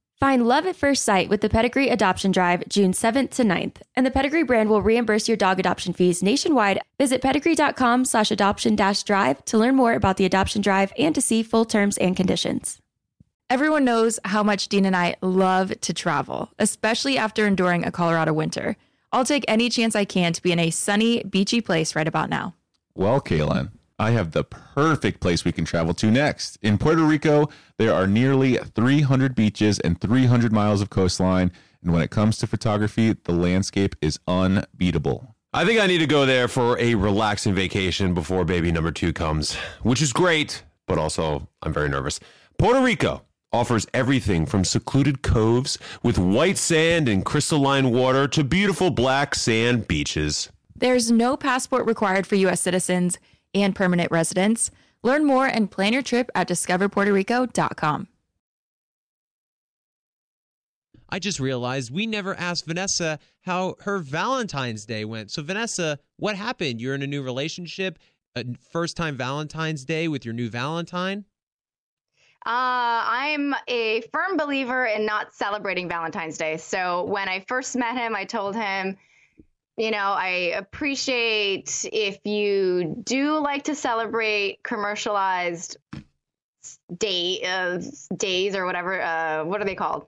Find love at first sight with the Pedigree Adoption Drive, June 7th to 9th, and the Pedigree brand will reimburse your dog adoption fees nationwide. Visit pedigree.com/adoption-drive to learn more about the adoption drive and to see full terms and conditions. Everyone knows how much Dean and I love to travel, especially after enduring a Colorado winter. I'll take any chance I can to be in a sunny, beachy place right about now. Well, Kaylin, I have the perfect place we can travel to next. In Puerto Rico, there are nearly 300 beaches and 300 miles of coastline. And when it comes to photography, the landscape is unbeatable. I think I need to go there for a relaxing vacation before baby number two comes, which is great, but also I'm very nervous. Puerto Rico offers everything from secluded coves with white sand and crystalline water to beautiful black sand beaches. There's no passport required for U.S. citizens and permanent residents. Learn more and plan your trip at discoverpuertorico.com. I just realized we never asked Vanessa how her Valentine's Day went. So, Vanessa, what happened? You're in a new relationship, a first-time Valentine's Day with your new Valentine? I'm a firm believer in not celebrating Valentine's Day. So when I first met him, I told him, you know, I appreciate if you do like to celebrate commercialized days or whatever. What are they called?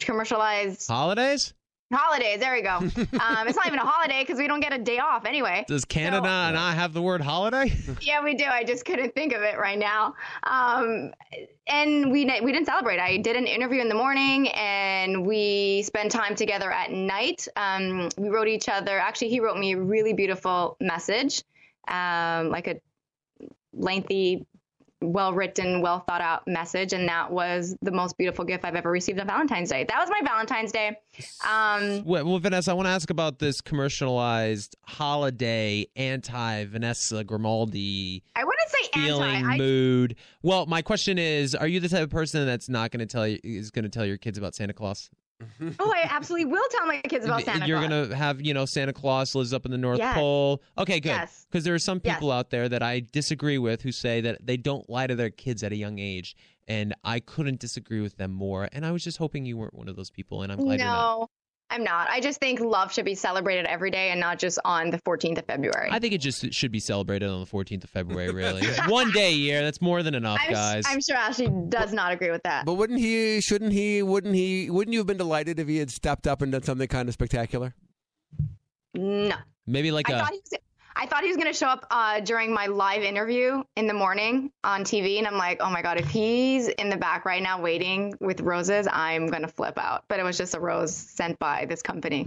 Commercialized holidays? Holidays. There we go. It's not even a holiday because we don't get a day off anyway. Does Canada and I have the word holiday? Yeah, we do. I just couldn't think of it right now. And we didn't celebrate. I did an interview in the morning and we spent time together at night. We wrote each other. Actually, he wrote me a really beautiful message, like a lengthy well-written, well-thought-out message, and that was the most beautiful gift I've ever received on Valentine's Day. That was my Valentine's Day. Well, Vanessa, I want to ask about this commercialized holiday anti-Vanessa Grimaldi. I wouldn't say mood. Well, my question is: are you the type of person that's not going to tell your kids about Santa Claus? Oh, I absolutely will tell my kids about Santa Claus. You're going to have, Santa Claus lives up in the North Pole. Okay, good. Because there are some people out there that I disagree with who say that they don't lie to their kids at a young age. And I couldn't disagree with them more. And I was just hoping you weren't one of those people. And I'm glad you're not. I'm not. I just think love should be celebrated every day and not just on the 14th of February. I think it just should be celebrated on the 14th of February, really. One day a year, that's more than enough, guys. I'm sure Ashley does not agree with that. But wouldn't you have been delighted if he had stepped up and done something kind of spectacular? No. Maybe like I thought he was going to show up during my live interview in the morning on TV. And I'm like, oh, my God, if he's in the back right now waiting with roses, I'm going to flip out. But it was just a rose sent by this company.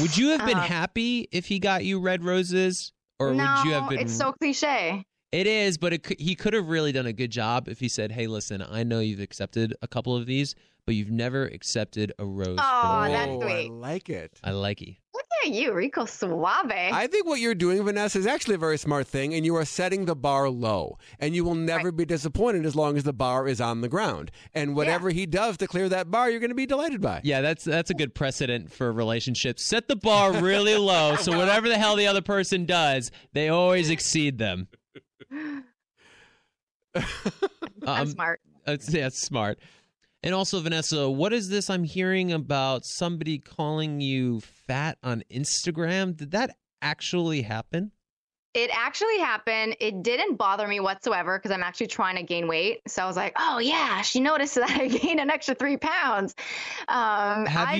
Would you have been happy if he got you red roses? Or would you have been? It's so cliche. It is. But he could have really done a good job if he said, hey, listen, I know you've accepted a couple of these, but you've never accepted a rose. Oh, that's sweet. I like it. I like it. Look at you, Rico Suave. I think what you're doing, Vanessa, is actually a very smart thing, and you are setting the bar low, and you will never be disappointed as long as the bar is on the ground. And whatever he does to clear that bar, you're going to be delighted by. Yeah, that's a good precedent for relationships. Set the bar really low, so whatever the hell the other person does, they always exceed them. That's smart. It's smart. And also, Vanessa, what is this I'm hearing about somebody calling you fat on Instagram? Did that actually happen? It actually happened. It didn't bother me whatsoever because I'm actually trying to gain weight. So I was like, oh, yeah, she noticed that I gained an extra 3 pounds. Have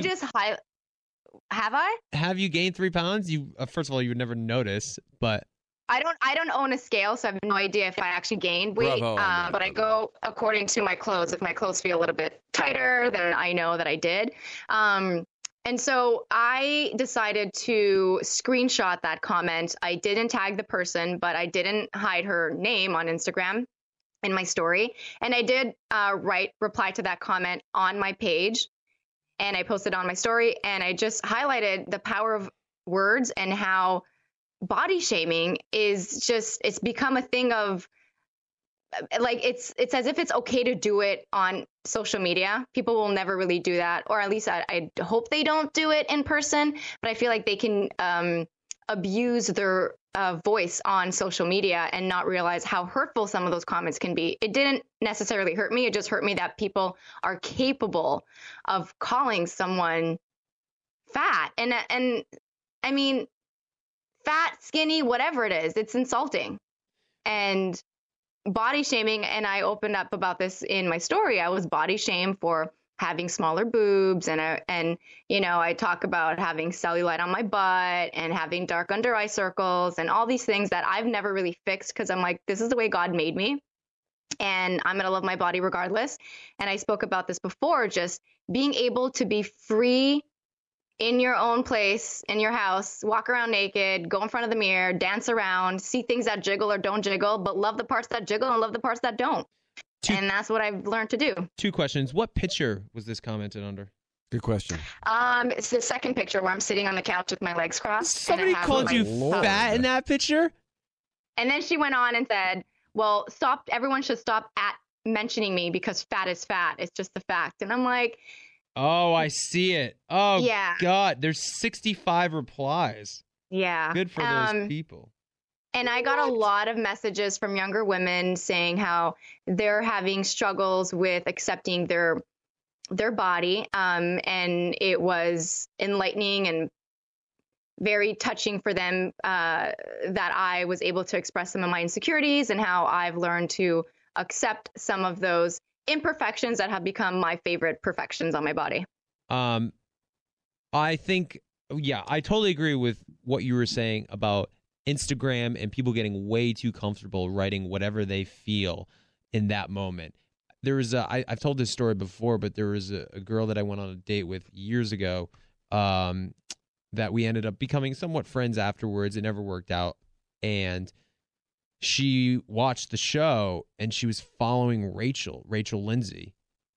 you gained 3 pounds? You first of all, you would never notice, but. I don't own a scale, so I have no idea if I actually gained weight, but I go according to my clothes. If my clothes feel a little bit tighter, then I know that I did. And so I decided to screenshot that comment. I didn't tag the person, but I didn't hide her name on Instagram in my story. And I did reply to that comment on my page, and I posted on my story, and I just highlighted the power of words and how body shaming is just, it's become a thing of like, it's as if it's okay to do it on social media. People will never really do that. Or at least I hope they don't do it in person, but I feel like they can abuse their voice on social media and not realize how hurtful some of those comments can be. It didn't necessarily hurt me. It just hurt me that people are capable of calling someone fat. And I mean, fat, skinny, whatever it is, it's insulting and body shaming. And I opened up about this in my story. I was body shamed for having smaller boobs. And I talk about having cellulite on my butt and having dark under eye circles and all these things that I've never really fixed. Cause I'm like, this is the way God made me. And I'm going to love my body regardless. And I spoke about this before, just being able to be free in your own place, in your house, walk around naked, go in front of the mirror, dance around, see things that jiggle or don't jiggle, but love the parts that jiggle and love the parts that don't. And that's what I've learned to do. Two questions. What picture was this commented under? Good question. It's the second picture where I'm sitting on the couch with my legs crossed. Somebody called you fat in that picture? And then she went on and said, well, everyone should stop at mentioning me because fat is fat. It's just the fact. And I'm like, oh, I see it. Oh, yeah. God. There's 65 replies. Yeah. Good for those people. And I got a lot of messages from younger women saying how they're having struggles with accepting their body. And it was enlightening and very touching for them that I was able to express some of my insecurities and how I've learned to accept some of those imperfections that have become my favorite perfections on my body. I think, I totally agree with what you were saying about Instagram and people getting way too comfortable writing whatever they feel in that moment. There was I've told this story before, but there was a girl that I went on a date with years ago that we ended up becoming somewhat friends afterwards. It never worked out. And she watched the show and she was following Rachel Lindsay.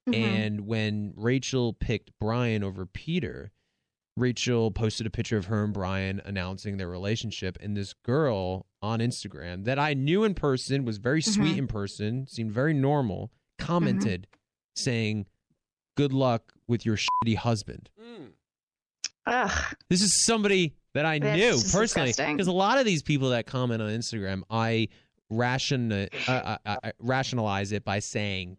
Mm-hmm. And when Rachel picked Brian over Peter, Rachel posted a picture of her and Brian announcing their relationship. And this girl on Instagram that I knew in person, was very sweet in person, seemed very normal, commented saying, "Good luck with your shitty husband." Ugh. This is somebody that I knew personally, because a lot of these people that comment on Instagram, I rationalize it by saying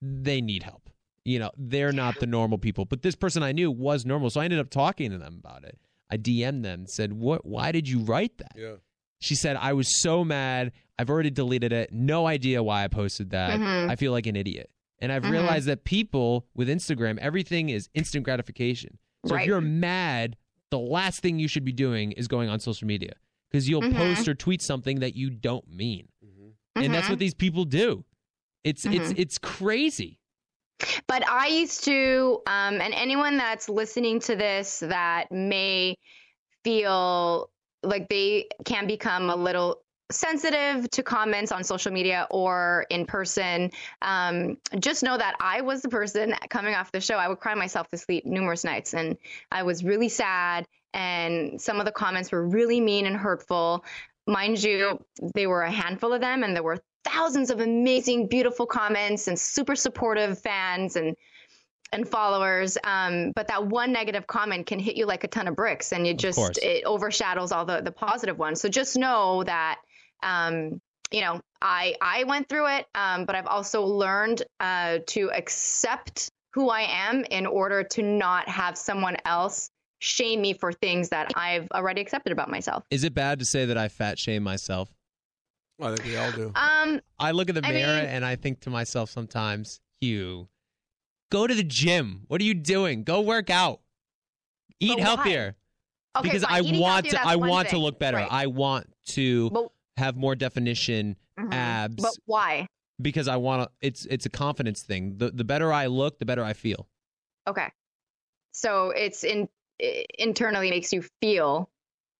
they need help. You know, they're not the normal people, but this person I knew was normal, so I ended up talking to them about it. I DM'd them and said, "What? Why did you write that?" Yeah. She said, "I was so mad. I've already deleted it. No idea why I posted that. I feel like an idiot." And I've realized that people with Instagram, everything is instant gratification. So if you're mad, the last thing you should be doing is going on social media, because you'll post or tweet something that you don't mean. And that's what these people do. It's crazy. But I used to, and anyone that's listening to this that may feel like they can become a little sensitive to comments on social media or in person, just know that I was the person coming off the show. I would cry myself to sleep numerous nights, and I was really sad, and some of the comments were really mean and hurtful. Mind you, they were a handful of them, and there were thousands of amazing, beautiful comments and super supportive fans and followers. But that one negative comment can hit you like a ton of bricks, and it overshadows all the positive ones. So just know that, I went through it, but I've also learned to accept who I am in order to not have someone else shame me for things that I've already accepted about myself. Is it bad to say that I fat shame myself? I think we all do. I look in the mirror and I think to myself sometimes, "Hugh, go to the gym. What are you doing? Go work out. Eat healthier." Okay, because I want to look better. Right. I want to have more definition, abs. But why? Because I want to. It's a confidence thing. The better I look, the better I feel. Okay, so it internally makes you feel.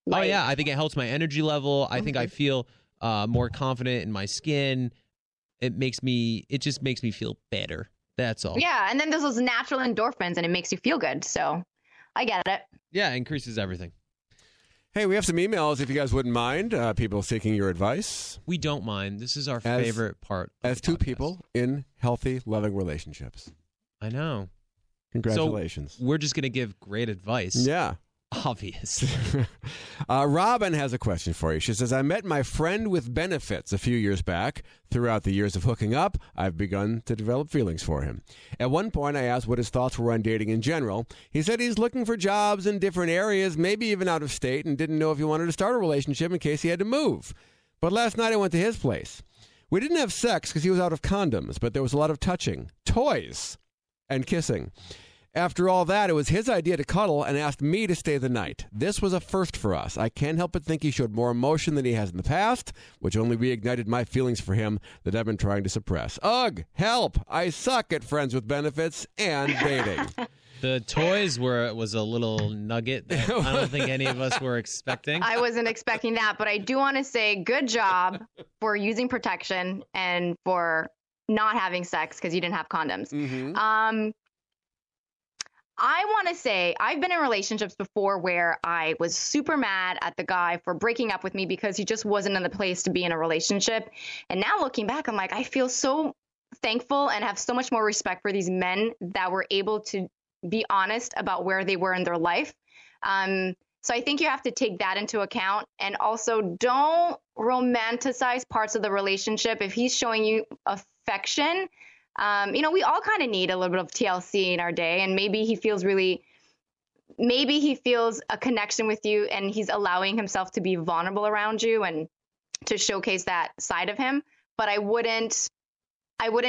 Like... Oh yeah, I think it helps my energy level. I think I feel. More confident in my skin. It just makes me feel better. That's all. Yeah, and then there's those natural endorphins, and it makes you feel good. So I get it. Yeah, it increases everything. Hey, we have some emails if you guys wouldn't mind. People seeking your advice. We don't mind. This is our favorite part. As two people in healthy, loving relationships. I know. Congratulations. So we're just going to give great advice. Yeah. Obvious. Robin has a question for you. She says, "I met my friend with benefits a few years back. Throughout the years of hooking up, I've begun to develop feelings for him. At one point, I asked what his thoughts were on dating in general. He said he's looking for jobs in different areas, maybe even out of state, and didn't know if he wanted to start a relationship in case he had to move. But last night, I went to his place. We didn't have sex because he was out of condoms, but there was a lot of touching, toys, and kissing. After all that, it was his idea to cuddle and asked me to stay the night. This was a first for us. I can't help but think he showed more emotion than he has in the past, which only reignited my feelings for him that I've been trying to suppress. Ugh, help. I suck at friends with benefits and dating." The toys was a little nugget that I don't think any of us were expecting. I wasn't expecting that, but I do want to say good job for using protection and for not having sex because you didn't have condoms. I want to say I've been in relationships before where I was super mad at the guy for breaking up with me because he just wasn't in the place to be in a relationship. And now looking back, I'm like, I feel so thankful and have so much more respect for these men that were able to be honest about where they were in their life. So I think you have to take that into account. And also don't romanticize parts of the relationship. If he's showing you affection, we all kind of need a little bit of TLC in our day, and maybe he feels a connection with you and he's allowing himself to be vulnerable around you and to showcase that side of him. But I wouldn't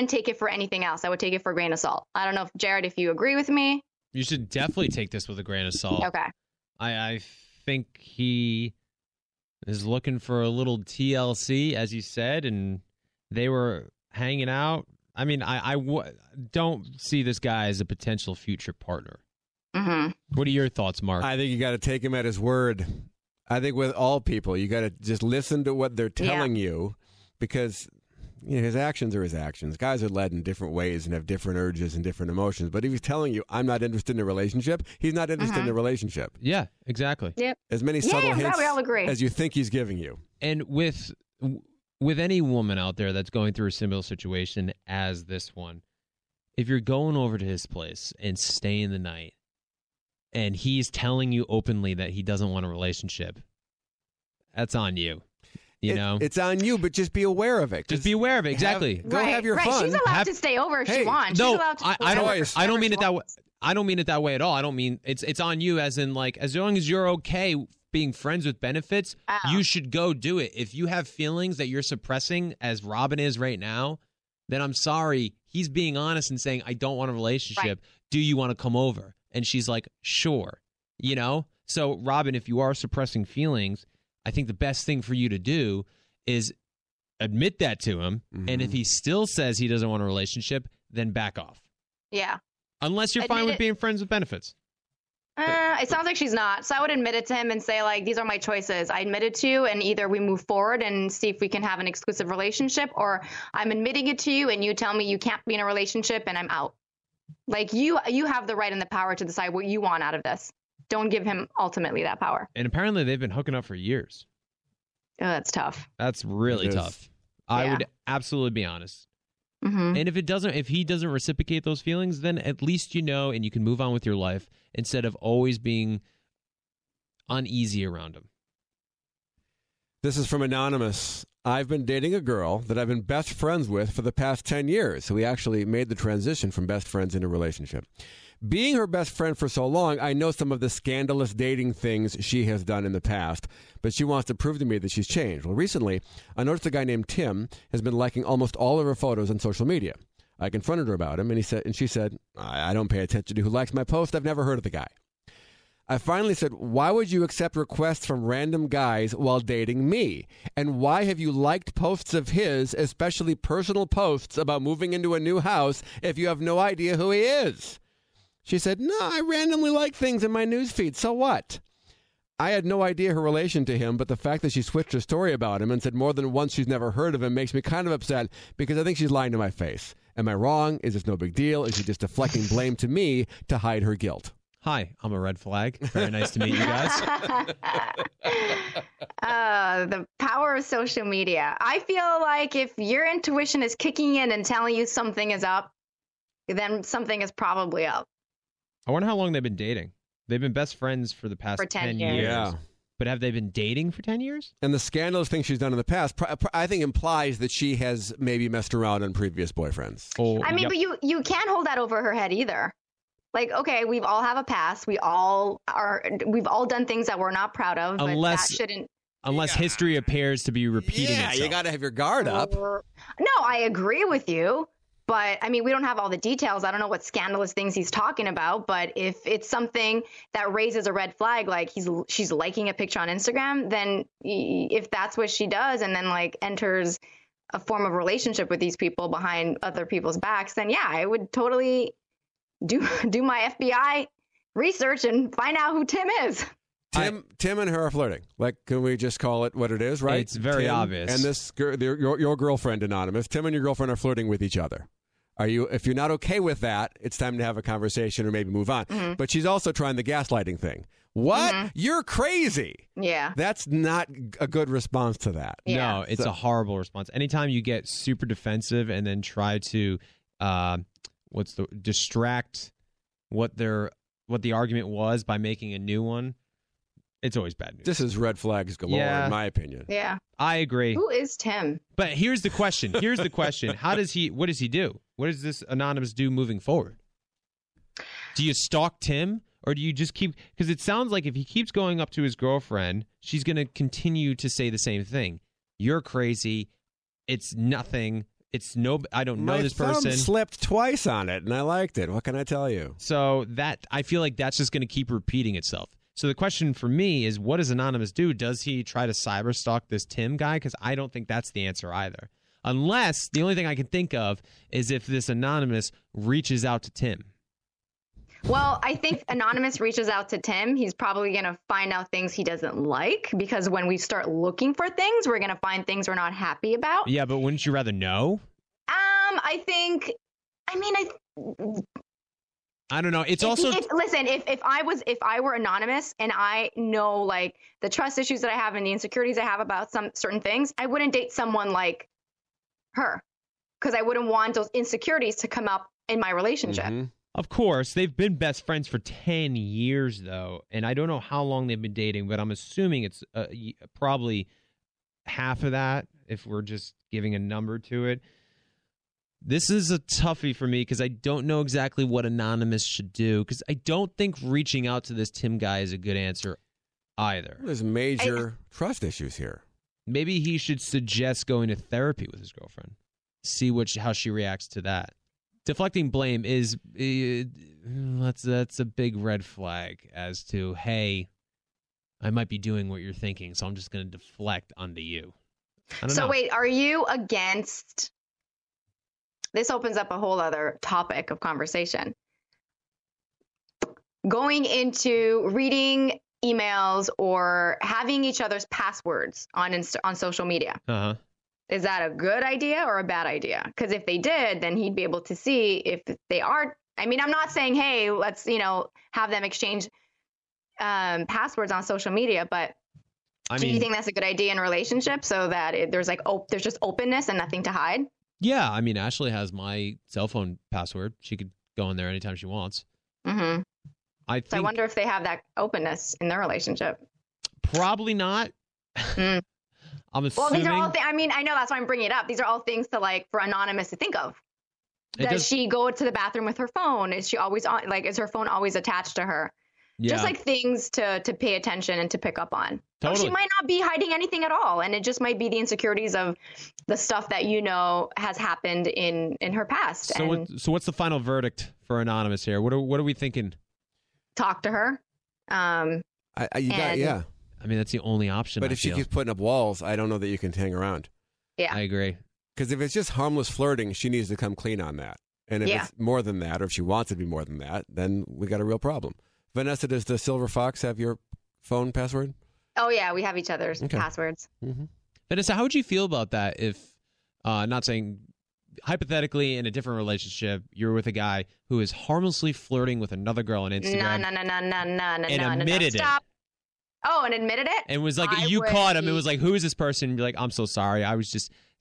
take it for anything else. I would take it for a grain of salt. I don't know, Jared, if you agree with me. You should definitely take this with a grain of salt. Okay. I think he is looking for a little TLC, as you said, and they were hanging out. I mean, I don't see this guy as a potential future partner. What are your thoughts, Mark? I think you got to take him at his word. I think with all people, you got to just listen to what they're telling you. because you know, his actions are his actions. Guys are led in different ways and have different urges and different emotions. But if he's telling you, I'm not interested in a relationship, he's not interested in a relationship. Yeah, exactly. Yep. As many subtle hints we all agree. As you think he's giving you. And with any woman out there that's going through a similar situation as this one, if you're going over to his place and staying the night, and he's telling you openly that he doesn't want a relationship, that's on you. You know? It's on you, but just be aware of it. Just be aware of it. Exactly. Go have your fun. She's allowed to stay over if she wants. No, I don't mean it that way at all. I don't mean it's on you as in like, as long as you're okay being friends with benefits, you should go do it. If you have feelings that you're suppressing as Robin is right now, then I'm sorry. He's being honest and saying, I don't want a relationship. Right. Do you want to come over? And she's like, sure. You know? So Robin, if you are suppressing feelings, I think the best thing for you to do is admit that to him. Mm-hmm. And if he still says he doesn't want a relationship, then back off. Yeah. Unless you're fine with being friends with benefits. It sounds like she's not. So I would admit it to him and say, like, these are my choices. I admit it to you, and either we move forward and see if we can have an exclusive relationship, or I'm admitting it to you and you tell me you can't be in a relationship and I'm out. Like, you have the right and the power to decide what you want out of this. Don't give him ultimately that power. And apparently they've been hooking up for years. Oh, that's tough. That's really tough. Yeah. I would absolutely be honest. Mm-hmm. And if he doesn't reciprocate those feelings, then at least you know and you can move on with your life instead of always being uneasy around him. This is from Anonymous. I've been dating a girl that I've been best friends with for the past 10 years. So we actually made the transition from best friends into relationship. Being her best friend for so long, I know some of the scandalous dating things she has done in the past, but she wants to prove to me that she's changed. Well, recently, I noticed a guy named Tim has been liking almost all of her photos on social media. I confronted her about him, and she said, I don't pay attention to who likes my post. I've never heard of the guy. I finally said, why would you accept requests from random guys while dating me? And why have you liked posts of his, especially personal posts about moving into a new house, if you have no idea who he is? She said, no, I randomly like things in my newsfeed. So what? I had no idea her relation to him, but the fact that she switched her story about him and said more than once she's never heard of him makes me kind of upset because I think she's lying to my face. Am I wrong? Is this no big deal? Is she just deflecting blame to me to hide her guilt? Hi, I'm a red flag. Very nice to meet you guys. The power of social media. I feel like if your intuition is kicking in and telling you something is up, then something is probably up. I wonder how long they've been dating. They've been best friends for the past 10 years. Yeah. But have they been dating for 10 years? And the scandalous thing she's done in the past, I think, implies that she has maybe messed around on previous boyfriends. Oh, I mean, but you can't hold that over her head either. Like, okay, we've all have a past. We've all done things that we're not proud of, but that shouldn't. Unless history appears to be repeating itself. Yeah, you got to have your guard up. No, I agree with you. But, I mean, we don't have all the details. I don't know what scandalous things he's talking about. But if it's something that raises a red flag, like she's liking a picture on Instagram, then if that's what she does and then, like, enters a form of relationship with these people behind other people's backs, then, yeah, I would totally do my FBI research and find out who Tim is. Tim and her are flirting. Like, can we just call it what it is, right? It's very obvious. And this your girlfriend, Anonymous, Tim and your girlfriend are flirting with each other. If you're not okay with that, it's time to have a conversation or maybe move on. Mm-hmm. But she's also trying the gaslighting thing. What? Mm-hmm. You're crazy. Yeah. That's not a good response to that. Yeah. No, it's a horrible response. Anytime you get super defensive and then try to distract what the argument was by making a new one, it's always bad news. This is red flags galore, in my opinion. Yeah. I agree. Who is Tim? But here's the question. What does he do? What does this Anonymous do moving forward? Do you stalk Tim? Or do you just keep... Because it sounds like if he keeps going up to his girlfriend, she's going to continue to say the same thing. You're crazy. It's nothing. I don't know this person. My thumb slipped twice on it, and I liked it. What can I tell you? So that I feel like that's just going to keep repeating itself. So the question for me is, what does Anonymous do? Does he try to cyberstalk this Tim guy? Because I don't think that's the answer either. Unless, the only thing I can think of is if this Anonymous reaches out to Tim. Well, I think Anonymous reaches out to Tim. He's probably going to find out things he doesn't like, because when we start looking for things, we're going to find things we're not happy about. Yeah, but wouldn't you rather know? I don't know. It's Listen, if I were anonymous and I know like the trust issues that I have and the insecurities I have about some certain things, I wouldn't date someone like her, because I wouldn't want those insecurities to come up in my relationship. Mm-hmm. Of course, they've been best friends for 10 years, though. And I don't know how long they've been dating, but I'm assuming it's probably half of that, if we're just giving a number to it. This is a toughie for me, because I don't know exactly what Anonymous should do, because I don't think reaching out to this Tim guy is a good answer either. There's major trust issues here. Maybe he should suggest going to therapy with his girlfriend. See how she reacts to that. Deflecting blame is that's a big red flag as to, hey, I might be doing what you're thinking, so I'm just going to deflect onto you. I don't know. Wait, are you against... This opens up a whole other topic of conversation. Going into reading emails or having each other's passwords on social media. Uh-huh. Is that a good idea or a bad idea? Because if they did, then he'd be able to see if they are. I mean, I'm not saying, hey, let's, have them exchange passwords on social media, but do you think that's a good idea in a relationship, so that there's just openness and nothing to hide? Yeah, I mean, Ashley has my cell phone password. She could go in there anytime she wants. Mm-hmm. I wonder if they have that openness in their relationship. Probably not. Mm. I'm assuming. Well, these are all things. I mean, I know that's why I'm bringing it up. These are all things to for Anonymous to think of. Does she go to the bathroom with her phone? Is she always on? Is her phone always attached to her? Yeah. Just things to pay attention and to pick up on. Totally. Or she might not be hiding anything at all, and it just might be the insecurities of the stuff that has happened in her past. So, what's the final verdict for Anonymous here? What are we thinking? Talk to her. I mean, that's the only option. But if she keeps putting up walls, I don't know that you can hang around. Yeah, I agree. Because if it's just harmless flirting, she needs to come clean on that. And if it's more than that, or if she wants it to be more than that, then we got a real problem. Vanessa, does the Silver Fox have your phone password? Oh, yeah. We have each other's passwords. Mm-hmm. Vanessa, how would you feel about that if, not saying hypothetically in a different relationship, you're with a guy who is harmlessly flirting with another girl on Instagram? No. Stop. Oh, and admitted it? And was like, caught him. It was like, who is this person? And be like, I'm so sorry.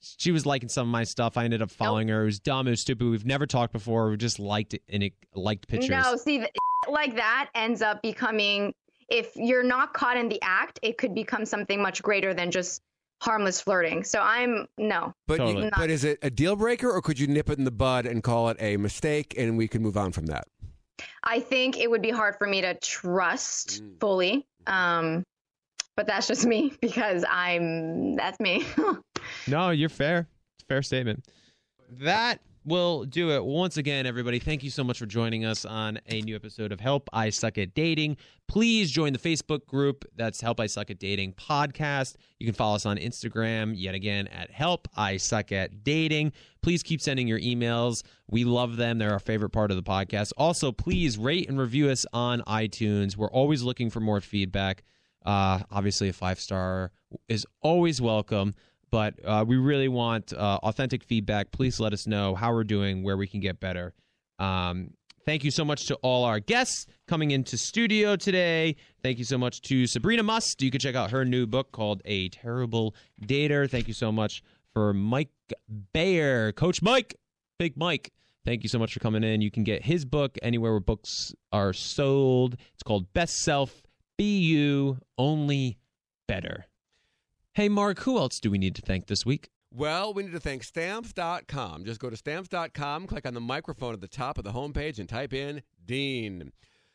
She was liking some of my stuff. I ended up following her. It was dumb. It was stupid. We've never talked before. We just liked it and liked pictures. No, see, like that ends up becoming, if you're not caught in the act, it could become something much greater than just harmless flirting. So But is it a deal breaker, or could you nip it in the bud and call it a mistake and we can move on from that? I think it would be hard for me to trust fully. But that's just me, because that's me. No, you're fair. It's a fair statement. That will do it. Once again, everybody, thank you so much for joining us on a new episode of Help, I Suck at Dating. Please join the Facebook group. That's Help, I Suck at Dating podcast. You can follow us on Instagram, yet again, at Help, I Suck at Dating. Please keep sending your emails. We love them. They're our favorite part of the podcast. Also, please rate and review us on iTunes. We're always looking for more feedback. Obviously, a 5-star is always welcome. But we really want authentic feedback. Please let us know how we're doing, where we can get better. Thank you so much to all our guests coming into studio today. Thank you so much to Sabrina Muss. You can check out her new book called A Terrible Dater. Thank you so much for Mike Bayer, Coach Mike, Big Mike. Thank you so much for coming in. You can get his book anywhere where books are sold. It's called Best Self, Be You, Only Better. Hey, Mark, who else do we need to thank this week? Well, we need to thank Stamps.com. Just go to Stamps.com, click on the microphone at the top of the homepage, and type in Dean.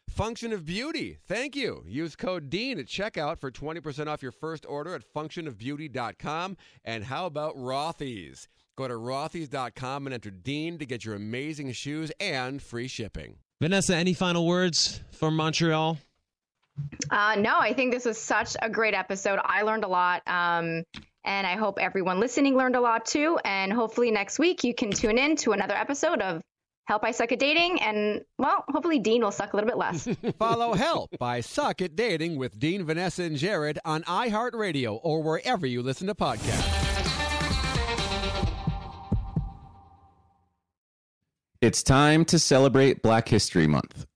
Function of Beauty, thank you. Use code DEAN at checkout for 20% off your first order at functionofbeauty.com. And how about Rothy's? Go to Rothy's.com and enter DEAN to get your amazing shoes and free shipping. Vanessa, any final words from Montreal? No, I think this was such a great episode. I learned a lot, and I hope everyone listening learned a lot too. And hopefully next week you can tune in to another episode of Help, I Suck at Dating, and, well, hopefully Dean will suck a little bit less. Follow Help, I Suck at Dating with Dean, Vanessa, and Jared on iHeartRadio or wherever you listen to podcasts. It's time to celebrate Black History Month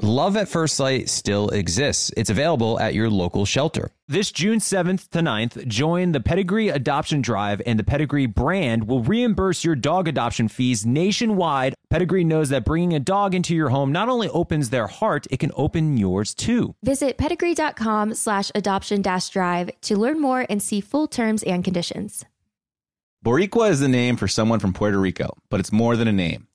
Love at First Sight still exists. It's available at your local shelter. This June 7th to 9th, join the Pedigree Adoption Drive, and the Pedigree brand will reimburse your dog adoption fees nationwide. Pedigree knows that bringing a dog into your home not only opens their heart, it can open yours too. Visit pedigree.com/adoption-drive to learn more and see full terms and conditions. Boricua is the name for someone from Puerto Rico, but it's more than a name.